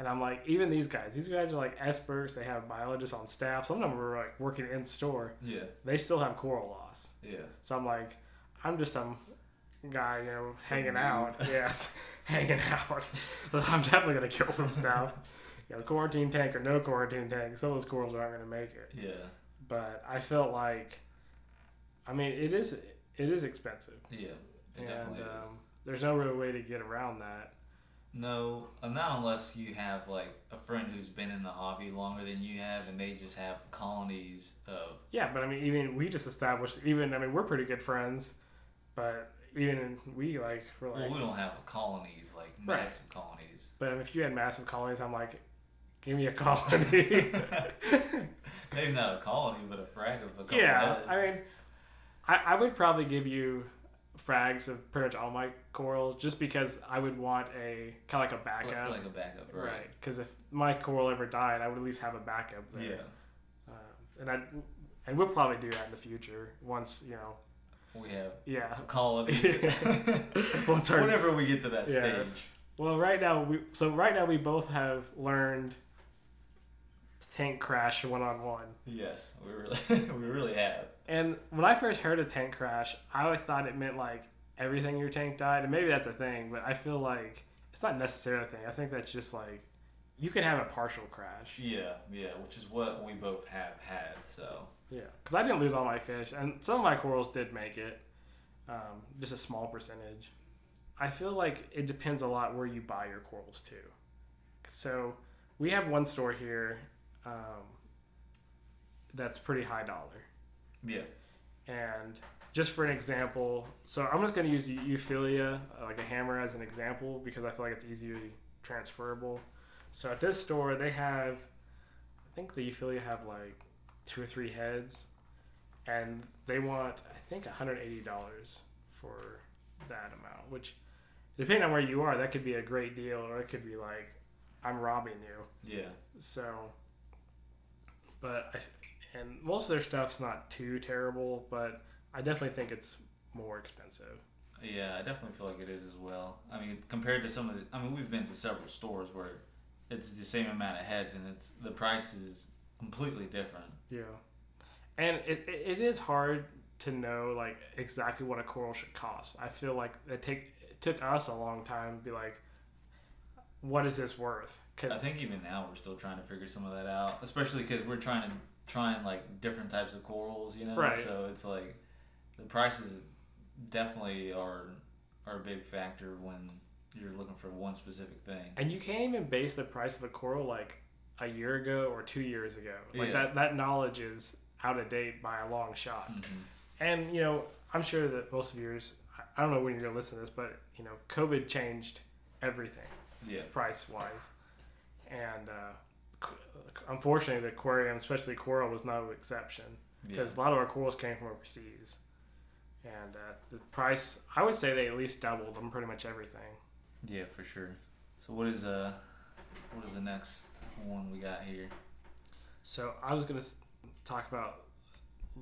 and I'm like, even these guys, these guys are like experts. They have biologists on staff. Some of them were like working in store. Yeah. They still have coral loss. Yeah. So I'm like, I'm just some guy, you know, some hanging, out. Yes, hanging out. Yes, hanging out. I'm definitely gonna kill some stuff. You know, quarantine tank or no quarantine tank, some of those corals aren't gonna make it. Yeah. But I felt like, I mean, it is it is expensive. Yeah. It and, definitely um, is. There's no real way to get around that. No, not unless you have like a friend who's been in the hobby longer than you have, and they just have colonies of. Yeah, but I mean, even we just established. Even I mean, we're pretty good friends, but even we like. We're like well, we don't have colonies like right. massive colonies. But I mean, if you had massive colonies, I'm like, give me a colony. Maybe not a colony, but a frag of a colony. Yeah, I mean, I, I would probably give you frags of pretty much all my corals just because I would want a kind of like a backup like a backup right because right. if my coral ever died I would at least have a backup there. Yeah um, and I and we'll probably do that in the future once you know we have yeah colonies whenever we get to that yeah. stage. Well right now we so right now we both have learned tank crash one on one. Yes, we really we really have. And when I first heard of tank crash, I thought it meant like everything in your tank died, and maybe that's a thing, but I feel like it's not necessarily a thing. I think that's just like you can have a partial crash. Yeah, yeah, which is what we both have had. So yeah, because I didn't lose all my fish, and some of my corals did make it, um, just a small percentage. I feel like it depends a lot where you buy your corals too. So we have one store here um, that's pretty high dollar. Yeah, and just for an example, so I'm just going to use Euphilia, like a hammer, as an example because I feel like it's easily transferable. So at this store, they have, I think the Euphilia have like two or three heads, and they want, I think, one hundred eighty dollars for that amount, which depending on where you are, that could be a great deal or it could be like, I'm robbing you. Yeah. So, but I... And most of their stuff's not too terrible, but I definitely think it's more expensive. Yeah, I definitely feel like it is as well. I mean, compared to some of the... I mean, we've been to several stores where it's the same amount of heads, and it's the price is completely different. Yeah. And it it is hard to know, like, exactly what a coral should cost. I feel like it, take, it took us a long time to be like, what is this worth? I think even now we're still trying to figure some of that out, especially because we're trying to... trying like different types of corals, you know. Right. So it's like the prices definitely are are a big factor when you're looking for one specific thing. And you can't even base the price of a coral like a year ago or two years ago. Like yeah. that, that knowledge is out of date by a long shot. Mm-hmm. And, you know, I'm sure that most of yours, I don't know when you're going to listen to this, but, you know, COVID changed everything yeah. price-wise. And uh, unfortunately, the aquarium, especially coral, was no exception because yeah. a lot of our corals came from overseas. And uh, the price, I would say they at least doubled on pretty much everything. Yeah, for sure. So what is uh, what is the next one we got here? So I was going to talk about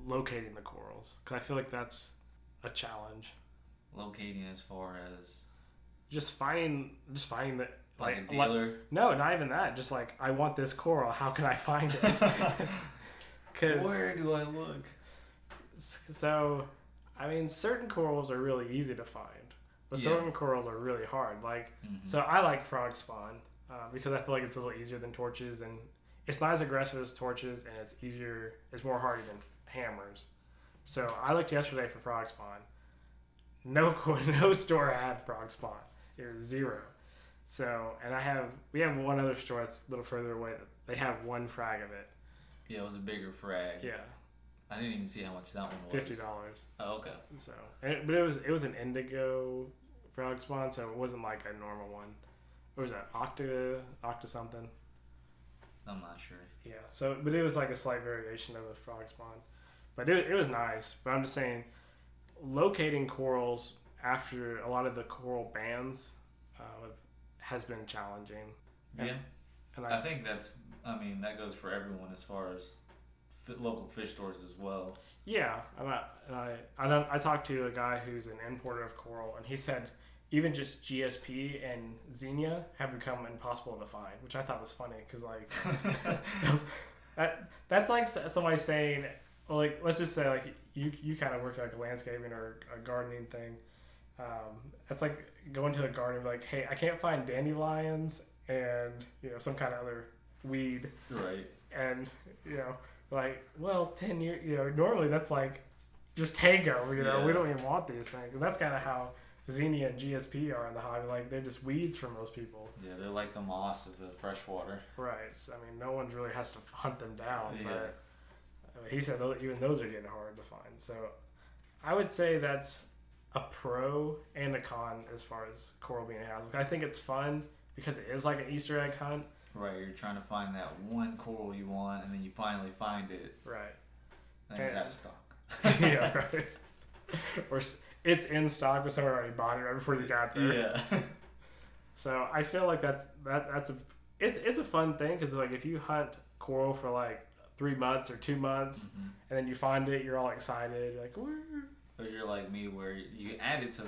locating the corals because I feel like that's a challenge. Locating as far as just finding, just finding the like, like a dealer. Like, no, not even that. Just like I want this coral. How can I find it? Cause, where do I look? So, I mean, certain corals are really easy to find, but yeah. certain corals are really hard. Like, mm-hmm. so I like frog spawn uh, because I feel like it's a little easier than torches, and it's not as aggressive as torches, and it's easier. It's more hardy than hammers. So I looked yesterday for frog spawn. No, no store had frog spawn. It was zero. So, and I have, we have one other store that's a little further away. They have one frag of it. Yeah, it was a bigger frag. Yeah. I didn't even see how much that one was. Fifty dollars. Oh, okay. So, and it, but it was it was an indigo frog spawn, so it wasn't like a normal one. It was an octa octa something. I'm not sure. Yeah. So, but it was like a slight variation of a frog spawn, but it it was nice. But I'm just saying, locating corals after a lot of the coral bans uh, has been challenging. And, yeah. And I, I think that's. I mean, that goes for everyone as far as local fish stores as well. Yeah, and I and I I, don't, I talked to a guy who's an importer of coral, and he said even just G S P and Xenia have become impossible to find, which I thought was funny because like that that's like somebody saying, well, like let's just say like you you kind of work like a landscaping or a gardening thing. Um, that's like going to the garden and be like, hey, I can't find dandelions and you know some kind of other weed, right? And you know. Like, well, ten years, you know, normally that's like just tango, you know, yeah. we don't even want these things. And that's kind of how Xenia and G S P are in the hobby. Like, they're just weeds from those people. Yeah, they're like the moss of the freshwater. Right. So, I mean, no one really has to hunt them down. Yeah. But I mean, he said those, even those are getting hard to find. So I would say that's a pro and a con as far as coral being housed. I think it's fun because it is like an Easter egg hunt. Right, you're trying to find that one coral you want, and then you finally find it. Right. And it's out of stock. Yeah, right. Or it's in stock, but someone already bought it right before you got there. Yeah. So I feel like that's that that's a it's it's a fun thing because like if you hunt coral for like three months or two months, mm-hmm. and then you find it, you're all excited, like where. Or you're like me, where you add it to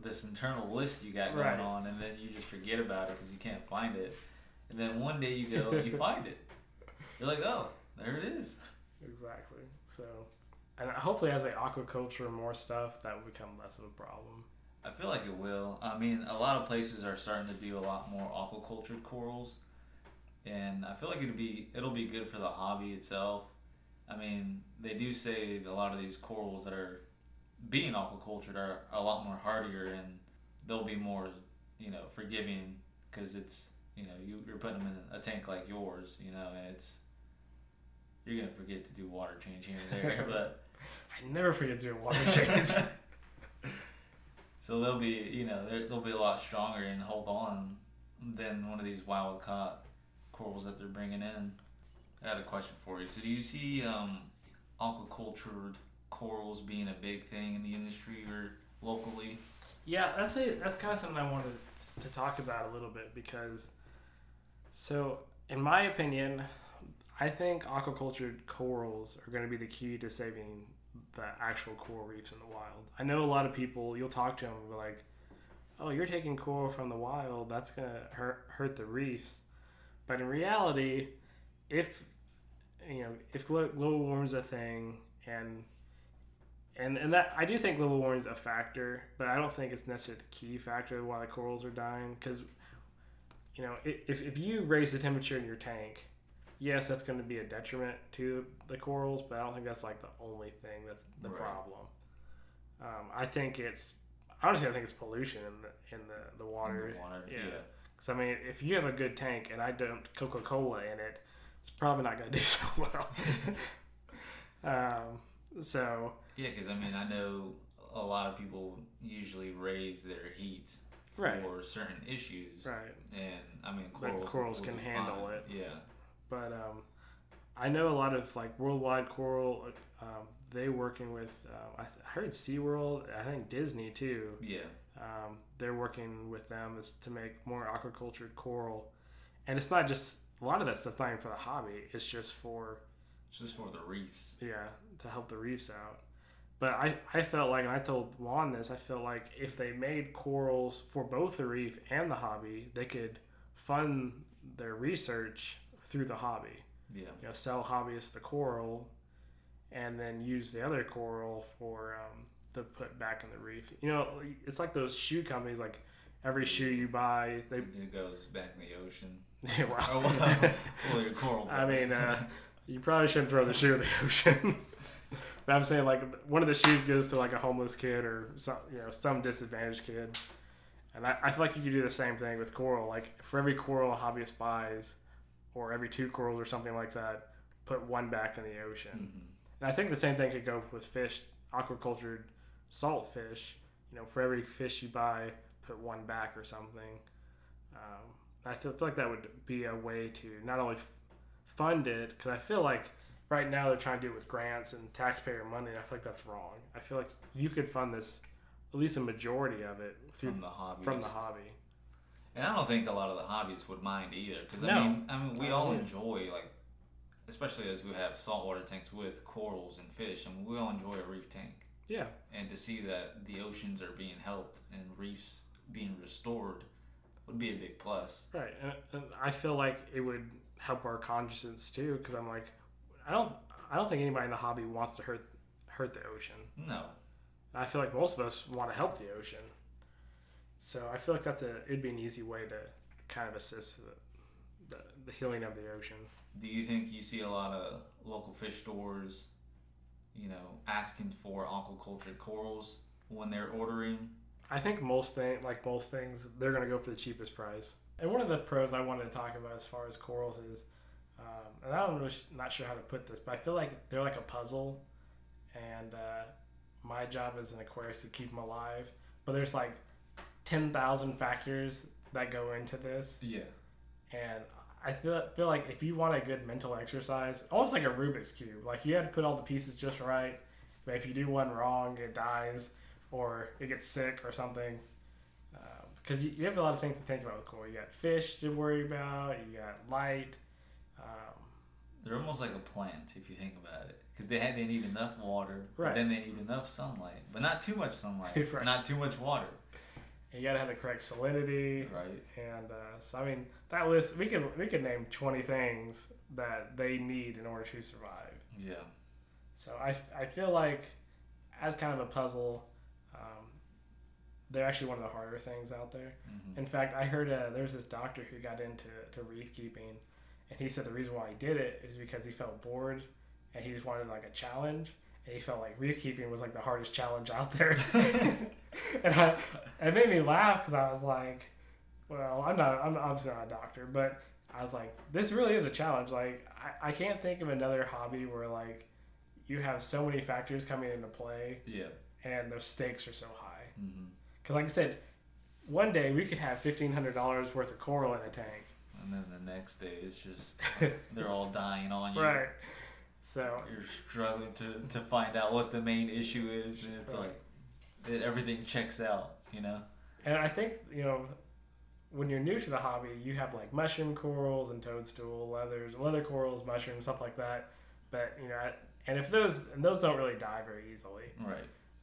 this internal list you got going right. on, and then you just forget about it because you can't find it. And then one day you go, you find it. You're like, oh, there it is. Exactly. So, and hopefully as they aquaculture more stuff, that will become less of a problem. I feel like it will. I mean, a lot of places are starting to do a lot more aquacultured corals, and I feel like it'll be it'll be good for the hobby itself. I mean, they do say a lot of these corals that are being aquacultured are a lot more hardier, and they'll be more, you know, forgiving because it's. You know, you, you're putting them in a tank like yours, you know, and it's, you're going to forget to do water change here and there, but. I never forget to do water change. So they'll be, you know, they'll be a lot stronger and hold on than one of these wild caught corals that they're bringing in. I had a question for you. So do you see um, aquacultured corals being a big thing in the industry or locally? Yeah, that's a, that's kind of something I wanted to talk about a little bit because... So, in my opinion, I think aquacultured corals are going to be the key to saving the actual coral reefs in the wild. I know a lot of people, you'll talk to them and be like, oh, you're taking coral from the wild, that's going to hurt, hurt the reefs. But in reality, if, you know, if global warming's a thing, and, and, and that, I do think global warming's a factor, but I don't think it's necessarily the key factor why the corals are dying, because... You know, if if you raise the temperature in your tank, yes, that's going to be a detriment to the corals, but I don't think that's like the only thing that's the right. problem. Um, I think it's honestly, I think it's pollution in the in the, the water. In the water, yeah. Because, I mean, if you have a good tank and I dumped Coca-Cola in it, it's probably not going to do so well. um, so... Yeah, because, I mean, I know a lot of people usually raise their heat for right. certain issues. Right. And, I mean, corals... But corals can handle fine. it. Yeah. But um, I know a lot of, like, Worldwide Coral... Um, they working with, uh, I, th- I heard SeaWorld, I think Disney too. Yeah. Um, they're working with them is to make more aquacultured coral. And it's not just, a lot of that stuff's not even for the hobby. It's just for... It's just for the reefs. Yeah, to help the reefs out. But I, I felt like, and I told Juan this, I felt like if they made corals for both the reef and the hobby, they could fund their research through the hobby. Yeah. You know, sell hobbyists the coral... and then use the other coral for um, to put back in the reef. You know, it's like those shoe companies. Like every shoe you buy, they it goes back in the ocean. Yeah, well, oh, well, your coral does. I mean, uh, you probably shouldn't throw the shoe in the ocean. But I'm saying, like, one of the shoes goes to like a homeless kid or some, you know, some disadvantaged kid. And I, I feel like you could do the same thing with coral. Like for every coral a hobbyist buys, or every two corals or something like that, put one back in the ocean. Mm-hmm. And I think the same thing could go with fish, aquacultured salt fish. You know, for every fish you buy, put one back or something. Um, I feel, feel like that would be a way to not only f- fund it, because I feel like right now they're trying to do it with grants and taxpayer money, and I feel like that's wrong. I feel like you could fund this, at least a majority of it, through, from the hobby. From the hobby. And I don't think a lot of the hobbyists would mind either, because no. I mean, I mean, we all enjoy, like, especially as we have saltwater tanks with corals and fish, and we all enjoy a reef tank. Yeah. And to see that the oceans are being helped and reefs being restored would be a big plus. Right. And, and I feel like it would help our conscience too, because I'm like, I don't I don't think anybody in the hobby wants to hurt hurt the ocean. No. And I feel like most of us want to help the ocean. So I feel like that's a it'd be an easy way to kind of assist it. The, the healing of the ocean. Do you think you see a lot of local fish stores, you know, asking for aquacultured corals when they're ordering? I think most thing, like most things, they're going to go for the cheapest price. And one of the pros I wanted to talk about as far as corals is, um, and I'm really not sure how to put this, but I feel like they're like a puzzle, and uh, my job as an aquarist is to keep them alive. But there's like ten thousand factors that go into this. Yeah. And I feel feel like if you want a good mental exercise, almost like a Rubik's Cube, like you have to put all the pieces just right. But if you do one wrong, it dies or it gets sick or something. Uh, because you, you have a lot of things to think about with coral. You got fish to worry about. You got light. Um, They're almost like a plant if you think about it. Because they, they need enough water, right. But then they need enough sunlight. But not too much sunlight, right. Not too much water. You gotta have the correct salinity, right? And uh, so, I mean, that list we could we could name twenty things that they need in order to survive. Yeah. So I, I feel like as kind of a puzzle, um, they're actually one of the harder things out there. Mm-hmm. In fact, I heard uh, there's this doctor who got into to reef keeping, and he said the reason why he did it is because he felt bored and he just wanted like a challenge. He felt like reef keeping was like the hardest challenge out there. and I, it made me laugh because I was like, well, I'm not, I'm obviously not a doctor, but I was like, this really is a challenge. Like, I, I can't think of another hobby where like you have so many factors coming into play. Yeah. And those stakes are so high. Mm-hmm. Because like I said, one day we could have fifteen hundred dollars worth of coral in a tank. And then the next day it's just, they're all dying on you. Right. So you're struggling to, to find out what the main issue is, and it's right. like it, everything checks out, you know? And I think, you know, when you're new to the hobby, you have like mushroom corals and toadstool, leathers, leather corals, mushrooms, stuff like that. But, you know, and if those and those don't really die very easily. Right.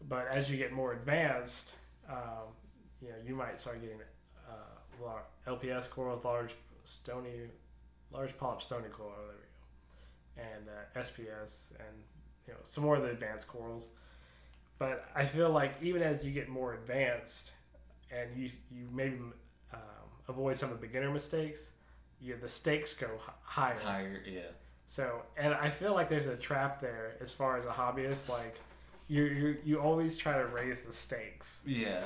But as you get more advanced, um, you know, you might start getting uh, L P S corals, large stony, large polyp stony coral, whatever. And uh, S P S and, you know, some more of the advanced corals. But I feel like even as you get more advanced and you you maybe um, avoid some of the beginner mistakes, you the stakes go h- higher. Higher, yeah. So, and I feel like there's a trap there as far as a hobbyist. Like, you you you always try to raise the stakes. Yeah.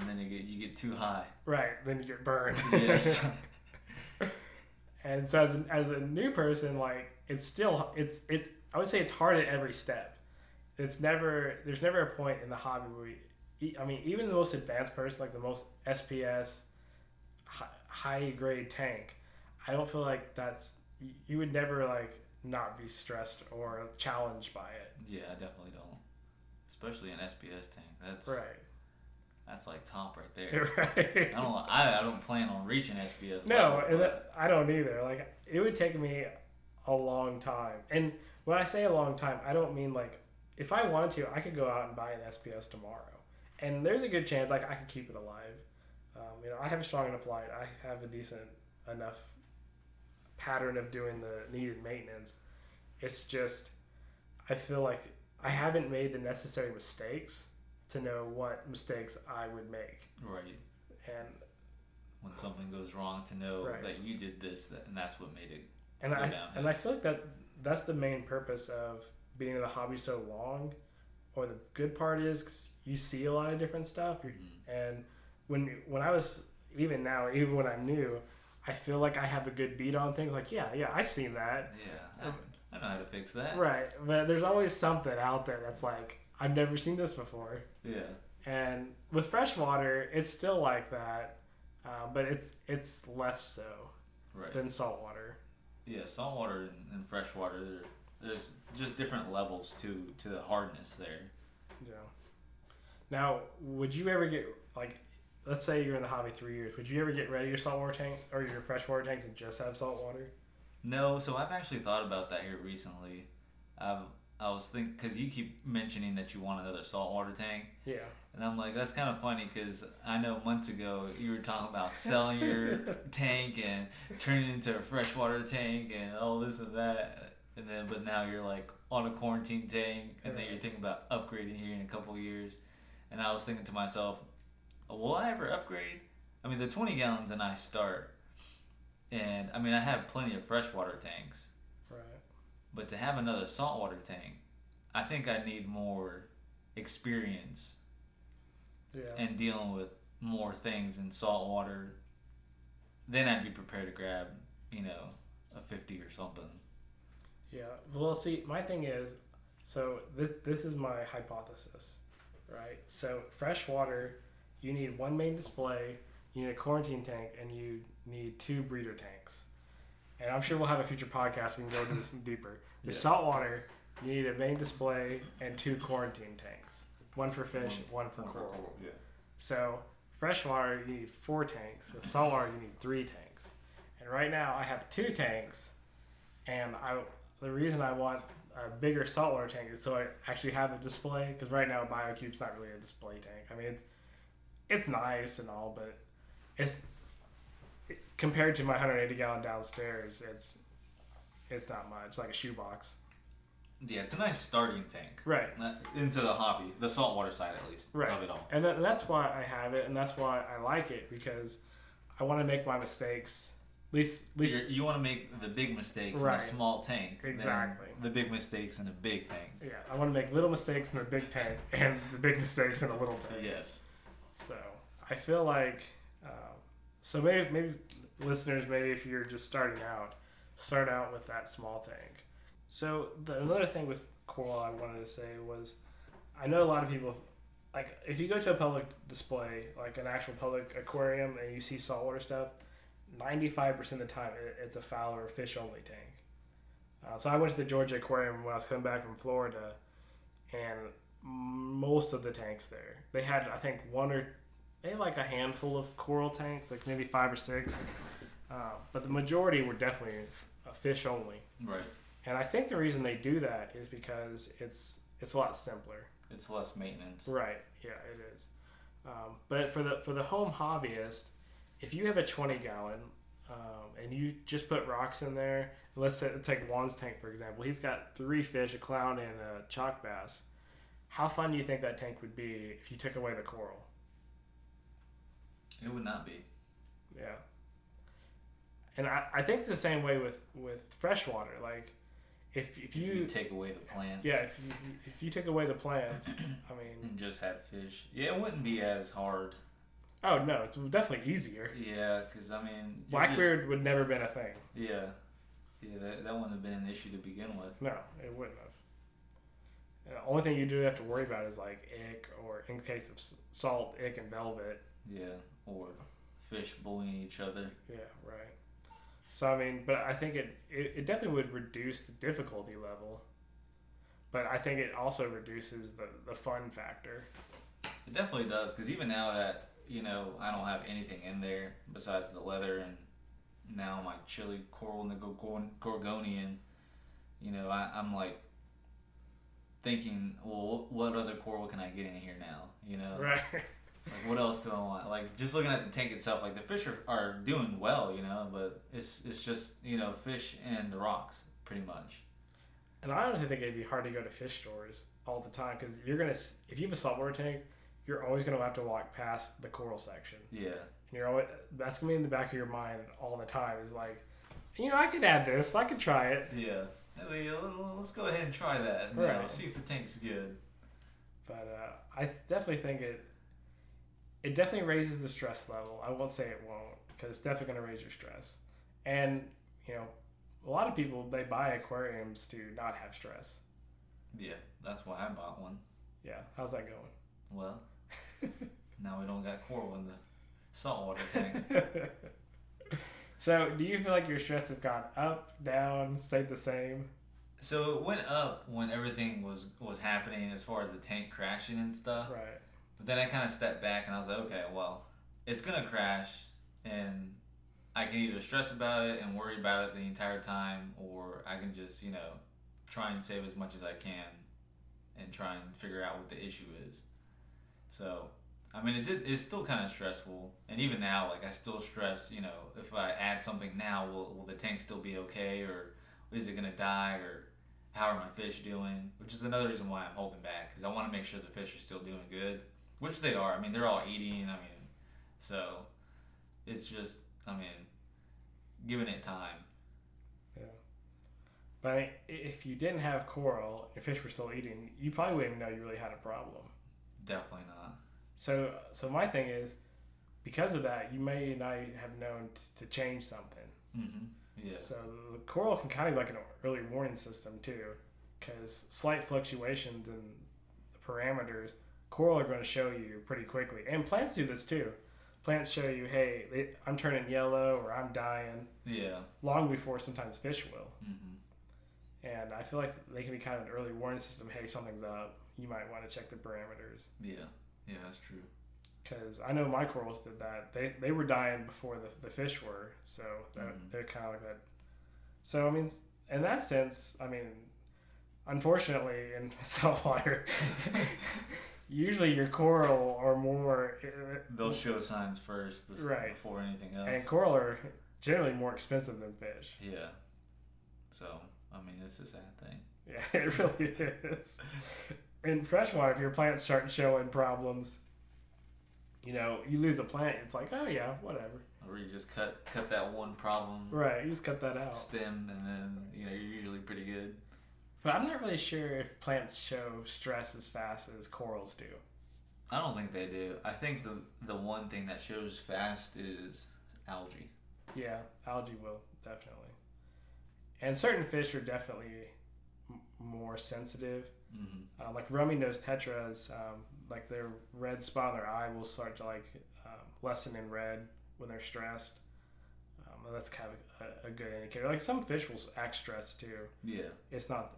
and then you get you get too high. Right, then you get burned. Yes. And so as an, as a new person, like it's still it's it's I would say it's hard at every step. It's never there's never a point in the hobby where we, I mean, even the most advanced person, like the most S P S high grade tank, I don't feel like that's you would never like not be stressed or challenged by it. Yeah, I definitely don't. Especially an S P S tank. That's right. That's like top right there. Right. I don't. I, I don't plan on reaching S P S. No, level, and that, I don't either. Like it would take me a long time. And when I say a long time, I don't mean like if I wanted to, I could go out and buy an S P S tomorrow, and there's a good chance like I could keep it alive. Um, you know, I have a strong enough light. I have a decent enough pattern of doing the needed maintenance. It's just I feel like I haven't made the necessary mistakes to know what mistakes I would make. Right. And when something goes wrong, to know right. that you did this, that, and that's what made it and go I, downhill. And I feel like that that's the main purpose of being in the hobby so long, or the good part is because you see a lot of different stuff. Mm-hmm. And when when I was, even now, even when I'm new, I feel like I have a good beat on things. Like, yeah, yeah, I've seen that. Yeah, I, I know how to fix that. Right. But there's always something out there that's like, I've never seen this before. Yeah. And with freshwater, it's still like that, uh, but it's it's less so right. than saltwater. Yeah, saltwater and freshwater, there's just different levels to, to the hardness there. Yeah. Now, would you ever get, like, let's say you're in the hobby three years, would you ever get rid of your saltwater tank or your freshwater tanks and just have saltwater? No, so I've actually thought about that here recently. I've I was thinking, because you keep mentioning that you want another saltwater tank. Yeah. And I'm like, that's kind of funny because I know months ago you were talking about selling your tank and turning it into a freshwater tank and all this and that. And then, but now you're like on a quarantine tank and right. then you're thinking about upgrading here in a couple of years. And I was thinking to myself, will I ever upgrade? I mean, the twenty gallons and I start. And I mean, I have plenty of freshwater tanks. But to have another saltwater tank, I think I need more experience yeah. and dealing with more things in saltwater. Then I'd be prepared to grab, you know, a fifty or something. Yeah. Well, see, my thing is, so this this is my hypothesis, right? So freshwater, you need one main display, you need a quarantine tank, and you need two breeder tanks. And I'm sure we'll have a future podcast we can go into this deeper. With yes. saltwater, you need a main display and two quarantine tanks. One for fish, one, one for one coral. For coral yeah. So freshwater, you need four tanks. With saltwater, you need three tanks. And right now, I have two tanks. And I the reason I want a bigger saltwater tank is so I actually have a display. Because right now, BioCube's not really a display tank. I mean, it's, it's nice and all, but it's... compared to my one hundred eighty gallon downstairs, it's it's not much. Like a shoebox. Yeah, it's a nice starting tank. Right. Into the hobby, the saltwater side at least, right. of it all. And that, that's why I have it, and that's why I like it, because I want to make my mistakes. At least, at least You're, you want to make the big mistakes right. in a small tank. Exactly. The big mistakes in a big tank. Yeah, I want to make little mistakes in a big tank and the big mistakes in a little tank. Yes. So I feel like... Um, so maybe maybe... listeners, maybe if you're just starting out, start out with that small tank. So the, another thing with coral I wanted to say was, I know a lot of people, like if you go to a public display, like an actual public aquarium, and you see saltwater stuff, ninety-five percent of the time it, it's a fowl or fish only tank. Uh, so I went to the Georgia Aquarium when I was coming back from Florida, and most of the tanks there, they had I think one or they had like a handful of coral tanks, like maybe five or six, uh, but the majority were definitely fish only. Right. And I think the reason they do that is because it's it's a lot simpler. It's less maintenance. Right. Yeah, it is. Um, but for the for the home hobbyist, if you have a twenty gallon um, and you just put rocks in there, let's say, take Juan's tank for example. He's got three fish, a clown, and a chalk bass. How fun do you think that tank would be if you took away the coral? It would not be. Yeah. And I, I think it's the same way with, with freshwater. Like, if if you, if you take away the plants. Yeah, if you, if you take away the plants, I mean... and just have fish. Yeah, it wouldn't be as hard Oh, no. It's definitely easier. Yeah, because, I mean... Blackbeard just... would never have been a thing. Yeah. Yeah, that, that wouldn't have been an issue to begin with. No, it wouldn't have. The only thing you do have to worry about is, like, ick, or in case of salt, ick, and velvet. Yeah, or fish bullying each other. Yeah, right. So, I mean, but I think it, it, it definitely would reduce the difficulty level. But I think it also reduces the, the fun factor. It definitely does, because even now that, you know, I don't have anything in there besides the leather and now my chili coral and the gorgonian, you know, I, I'm like, thinking, well, what other coral can I get in here now? You know, right? Like, what else do I want? Like, just looking at the tank itself, like the fish are, are doing well, you know, but it's it's just, you know, fish and the rocks pretty much. And I honestly think it'd be hard to go to fish stores all the time because you're gonna, if you have a saltwater tank, you're always gonna have to walk past the coral section. Yeah, you're always, that's gonna be in the back of your mind all the time. Is like, you know, I could add this, I could try it. Yeah. Let's go ahead and try that. Right. Now, see if the tank's good. But uh, I definitely think it it definitely raises the stress level. I won't say it won't, because it's definitely going to raise your stress. And, you know, a lot of people, they buy aquariums to not have stress. Yeah, that's why I bought one. Yeah, how's that going? Well, now we don't got coral in the saltwater tank. So, do you feel like your stress has gone up, down, stayed the same? So, it went up when everything was, was happening as far as the tank crashing and stuff. Right. But then I kind of stepped back and I was like, okay, well, it's going to crash and I can either stress about it and worry about it the entire time, or I can just, you know, try and save as much as I can and try and figure out what the issue is. So... I mean, it did, it's still kind of stressful, and even now, like, I still stress, you know, if I add something now, will will the tank still be okay, or is it going to die, or how are my fish doing, which is another reason why I'm holding back, because I want to make sure the fish are still doing good, which they are. I mean, they're all eating, I mean, so it's just, I mean, giving it time. Yeah. But I mean, if you didn't have coral, and your fish were still eating, you probably wouldn't even know you really had a problem. Definitely not. So, so my thing is, because of that, you may not have known t- to change something. Mm-hmm. Yeah. So the coral can kind of be like an early warning system too, because slight fluctuations in the parameters, coral are going to show you pretty quickly. And plants do this too. Plants show you, hey, they, I'm turning yellow or I'm dying. Yeah. Long before sometimes fish will. Mm-hmm. And I feel like they can be kind of an early warning system. Hey, something's up. You might want to check the parameters. Yeah. Yeah, that's true. Because I know my corals did that. They they were dying before the, the fish were, so they're, mm-hmm. they're kind of like that. So, I mean, in that sense, I mean, unfortunately, in saltwater, usually your coral or more... They'll show signs first before, right. before anything else. And coral are generally more expensive than fish. Yeah. So, I mean, it's a sad thing. Yeah, it really is. In freshwater, if your plants start showing problems, you know, you lose a plant, it's like, oh yeah, whatever. Or you just cut cut that one problem. Right, you just cut that out. Stem, and then, you know, you're usually pretty good. But I'm not really sure if plants show stress as fast as corals do. I don't think they do. I think the the one thing that shows fast is algae. Yeah, algae will, definitely. And certain fish are definitely... more sensitive. Mm-hmm. Uh, like rummy-nosed tetras, um, like their red spot on their eye will start to like um, lessen in red when they're stressed. Um, that's kind of a, a good indicator. Like some fish will act stressed too. Yeah. It's not...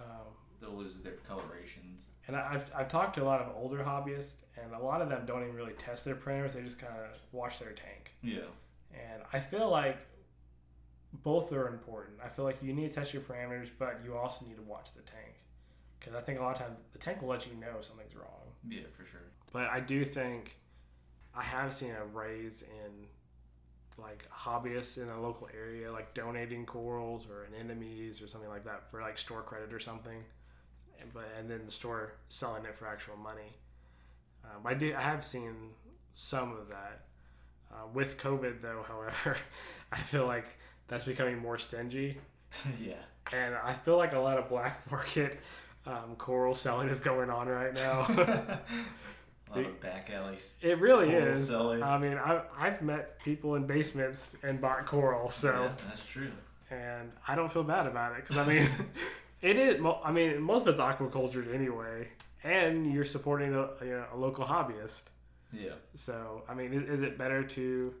Um, They'll lose their colorations. And I've, I've talked to a lot of older hobbyists, and a lot of them don't even really test their parameters. They just kind of wash their tank. Yeah. And I feel like both are important. I feel like you need to test your parameters, but you also need to watch the tank. Because I think a lot of times the tank will let you know if something's wrong. Yeah, for sure. But I do think I have seen a raise in like hobbyists in a local area, like donating corals or anemones or something like that for like store credit or something. And, but, and then the store selling it for actual money. Um, I, do, I have seen some of that. Uh, with COVID though, however, I feel like that's becoming more stingy. Yeah. And I feel like a lot of black market um, coral selling is going on right now. A lot it, of back alleys. It really is. Selling. I mean, I, I've met people in basements and bought coral, so. Yeah, that's true. And I don't feel bad about it, because, I mean, it is, I mean, most of it's aquaculture anyway, and you're supporting a, you know, a local hobbyist. Yeah. So, I mean, is it better to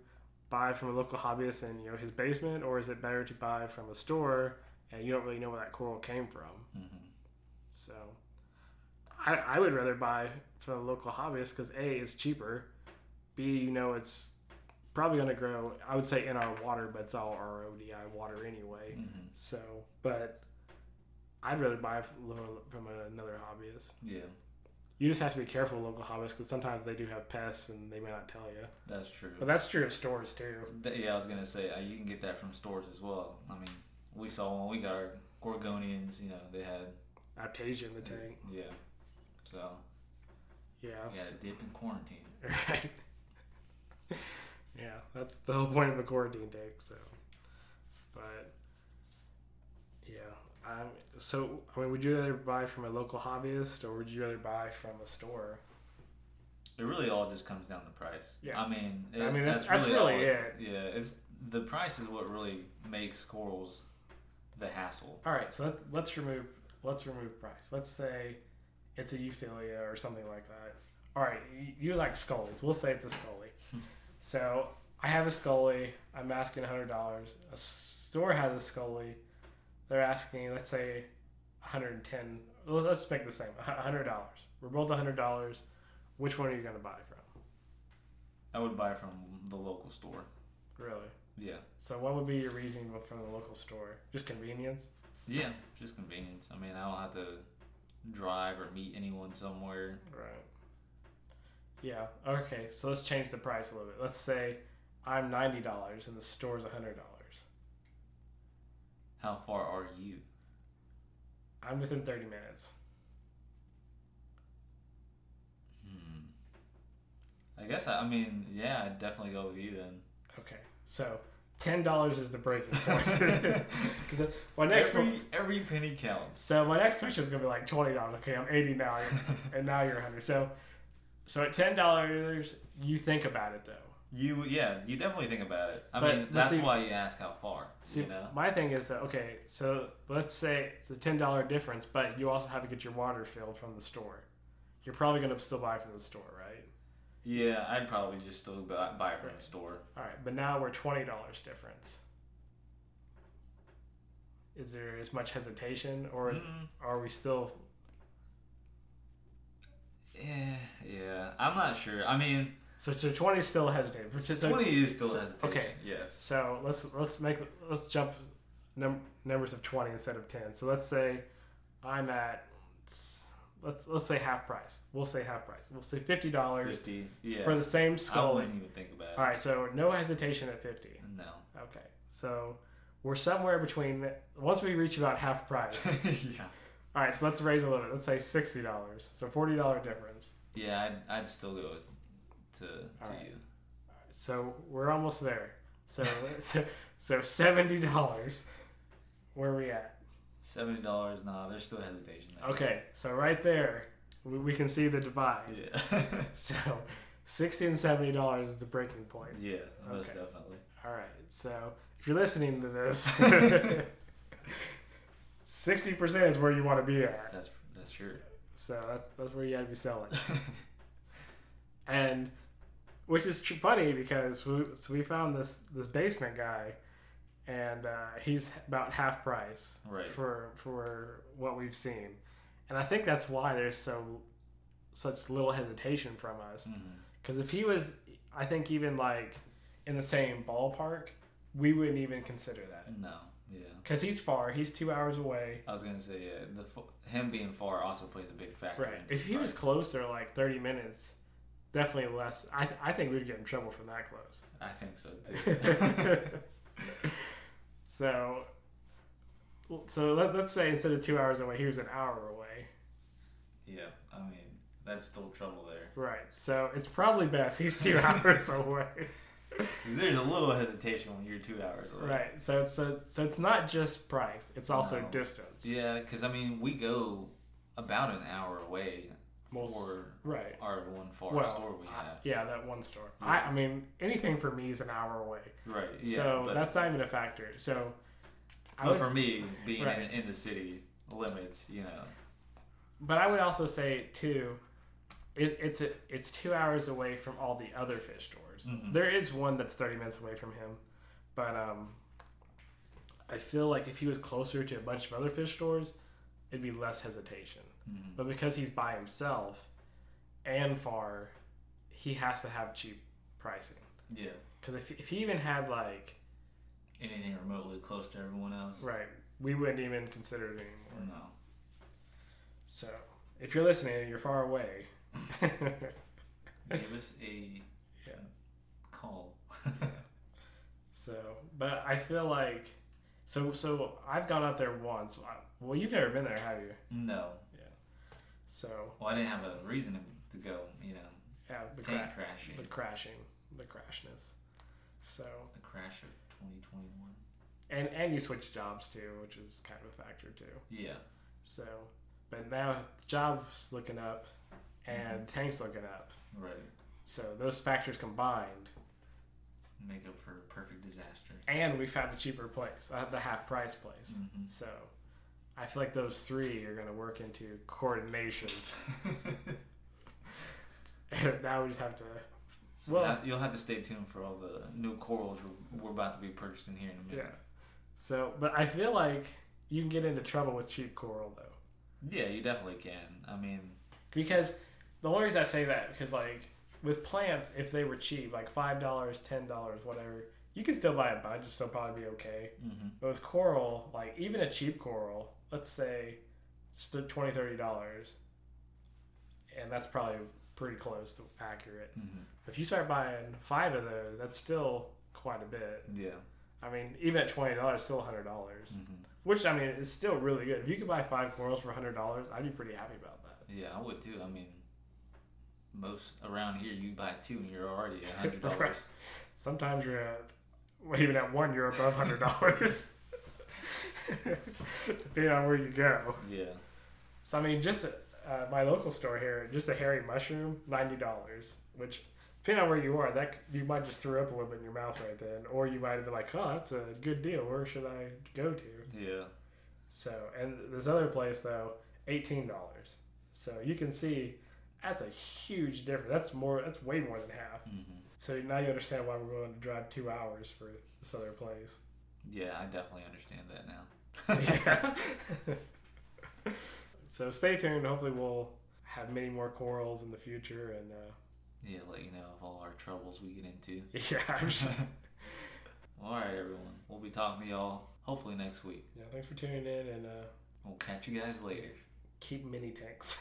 buy from a local hobbyist in, you know, his basement, or is it better to buy from a store and you don't really know where that coral came from? Mm-hmm. So, I, I would rather buy from a local hobbyist because, A, it's cheaper. B, you know, it's probably going to grow, I would say, in our water, but it's all R O D I water anyway. Mm-hmm. So, but I'd rather buy from, from another hobbyist. Yeah. You just have to be careful with local hobbyists because sometimes they do have pests and they may not tell you. That's true. But that's true of stores, too. Yeah, I was going to say, you can get that from stores as well. I mean, we saw when we got our Gorgonians, you know, they had Aptasia in the tank. Yeah. So, yeah, you got to dip in quarantine. Right. Yeah, that's the whole point of a quarantine tank. So, but yeah, I so I mean, would you rather buy from a local hobbyist or would you rather buy from a store? It really all just comes down to price. Yeah. I mean, it, I mean that's, that's really, that's really all, it. Yeah, it's the price is what really makes corals the hassle. All right, so let's let's remove let's remove price. Let's say it's a euphilia or something like that. All right, you, you like scullies. We'll say it's a scully. So I have a scully. I'm asking one hundred dollars. A store has a scully. They're asking, let's say, one hundred ten dollars. Let's make the same, one hundred dollars. We're both one hundred dollars. Which one are you going to buy from? I would buy from the local store. Really? Yeah. So what would be your reasoning from the local store? Just convenience? Yeah, just convenience. I mean, I don't have to drive or meet anyone somewhere. Right. Yeah. Okay. So let's change the price a little bit. Let's say I'm ninety dollars and the store's a hundred dollars. How far are you? I'm within thirty minutes. Hmm. I guess I, I mean yeah, I'd definitely go with you then. Okay. So ten dollars is the breaking point. my next every, qu- every penny counts. So my next question is gonna be like twenty dollars. Okay, I'm eighty now, and now you're a hundred. So. So at ten dollars, you think about it though. You yeah, you definitely think about it. I but mean, that's see, why you ask how far. See, you know? My thing is that okay, so let's say it's a ten dollar difference, but you also have to get your water filled from the store. You're probably going to still buy from the store, right? Yeah, I'd probably just still buy from the store. All right, but now we're twenty dollars difference. Is there as much hesitation, or is, are we still? Yeah, yeah. I'm not sure. I mean, so so twenty is still hesitant. So, twenty is still so, hesitant. Okay. Yes. So let's let's make let's jump num- numbers of twenty instead of ten. So let's say I'm at let's let's say half price. We'll say half price. We'll say fifty dollars yeah. for the same skull. I wouldn't even think about it. All right. So no hesitation at fifty. No. Okay. So we're somewhere between once we reach about half price. Yeah. All right, so let's raise a little bit. Let's say sixty dollars. So forty dollars difference. Yeah, I'd, I'd still go to, to right. you. All right, so we're almost there. So so, so seventy dollars. Where are we at? seventy dollars, no, nah, there's still hesitation there. Okay, so right there, we, we can see the divide. Yeah. So sixty dollars and seventy dollars is the breaking point. Yeah, most okay. definitely. All right, so if you're listening to this... Sixty percent is where you want to be at. That's that's true. So that's that's where you gotta be selling, and which is tr- funny because we, so we found this this basement guy, and uh, he's about half price right. for for what we've seen, and I think that's why there's so such little hesitation from us, because mm-hmm. if he was, I think even like in the same ballpark, we wouldn't even consider that. No. Yeah, because he's far. He's two hours away. I was gonna say yeah. The him being far also plays a big factor. Right. If he price. was closer, like thirty minutes, definitely less. I th- I think we'd get in trouble from that close. I think so too. so, so let, let's say instead of two hours away, he was an hour away. Yeah, I mean that's still trouble there. Right. So it's probably best he's two hours away. Because there's a little hesitation when you're two hours away. Right. So it's, so, so it's not just price. It's also no. distance. Yeah, because, I mean, we go about an hour away for right. our one far well, store we have. Yeah, that one store. Yeah. I, I mean, anything for me is an hour away. Right. Yeah, so that's not even a factor. So, I but would, for me, being right. in, in the city limits, you know. But I would also say, too, it, it's a, it's two hours away from all the other fish stores. Mm-hmm. There is one that's thirty minutes away from him. But um, I feel like if he was closer to a bunch of other fish stores, it'd be less hesitation. Mm-hmm. But because he's by himself and far, he has to have cheap pricing. Yeah. Because if, if he even had, like... anything remotely close to everyone else. Right. We wouldn't even consider it anymore. No. So, if you're listening and you're far away... give us a yeah. call. So, but I feel like... So, so I've gone out there once. Well, you've never been there, have you? No. Yeah. So. Well, I didn't have a reason to go, you know. Yeah, the tank cra- crashing. The crashing. The crashness. So. The crash of twenty twenty-one. And and you switched jobs, too, which was kind of a factor, too. Yeah. So, but now the job's looking up and mm-hmm. the tank's looking up. Right. So those factors combined make up for a perfect disaster. And we found a cheaper place, uh, the half price place. Mm-hmm. So I feel like those three are going to work into coordination. Now we just have to. So well, now you'll have to stay tuned for all the new corals we're about to be purchasing here in a minute. Yeah. So, but I feel like you can get into trouble with cheap coral though. Yeah, you definitely can. I mean, because the only reason I say that because like. With plants, if they were cheap, like five dollars, ten dollars, whatever, you could still buy a bunch. It'd still probably be okay. Mm-hmm. But with coral, like even a cheap coral, let's say it's twenty dollars, thirty dollars, and that's probably pretty close to accurate. Mm-hmm. If you start buying five of those, that's still quite a bit. Yeah. I mean, even at twenty dollars, still one hundred dollars, mm-hmm. which, I mean, is still really good. If you could buy five corals for one hundred dollars, I'd be pretty happy about that. Yeah, I would too. I mean... most around here, you buy two and you're already at hundred dollars. Sometimes you're at, well, even at one, you're above hundred dollars, depending on where you go. Yeah. So I mean, just uh, my local store here, just a hairy mushroom, ninety dollars. Which, depending on where you are, that you might just throw up a little bit in your mouth right then, or you might have been like, "Oh, that's a good deal. Where should I go to?" Yeah. So, and this other place though, eighteen dollars. So you can see. That's a huge difference. That's more. That's way more than half. Mm-hmm. So now you understand why we're willing to drive two hours for this other place. Yeah, I definitely understand that now. Yeah. So stay tuned. Hopefully we'll have many more corals in the future. And uh, yeah, let you know of all our troubles we get into. Yeah. Sure. All right, everyone. We'll be talking to y'all hopefully next week. Yeah, thanks for tuning in. And uh, we'll catch you guys later. Keep mini tanks.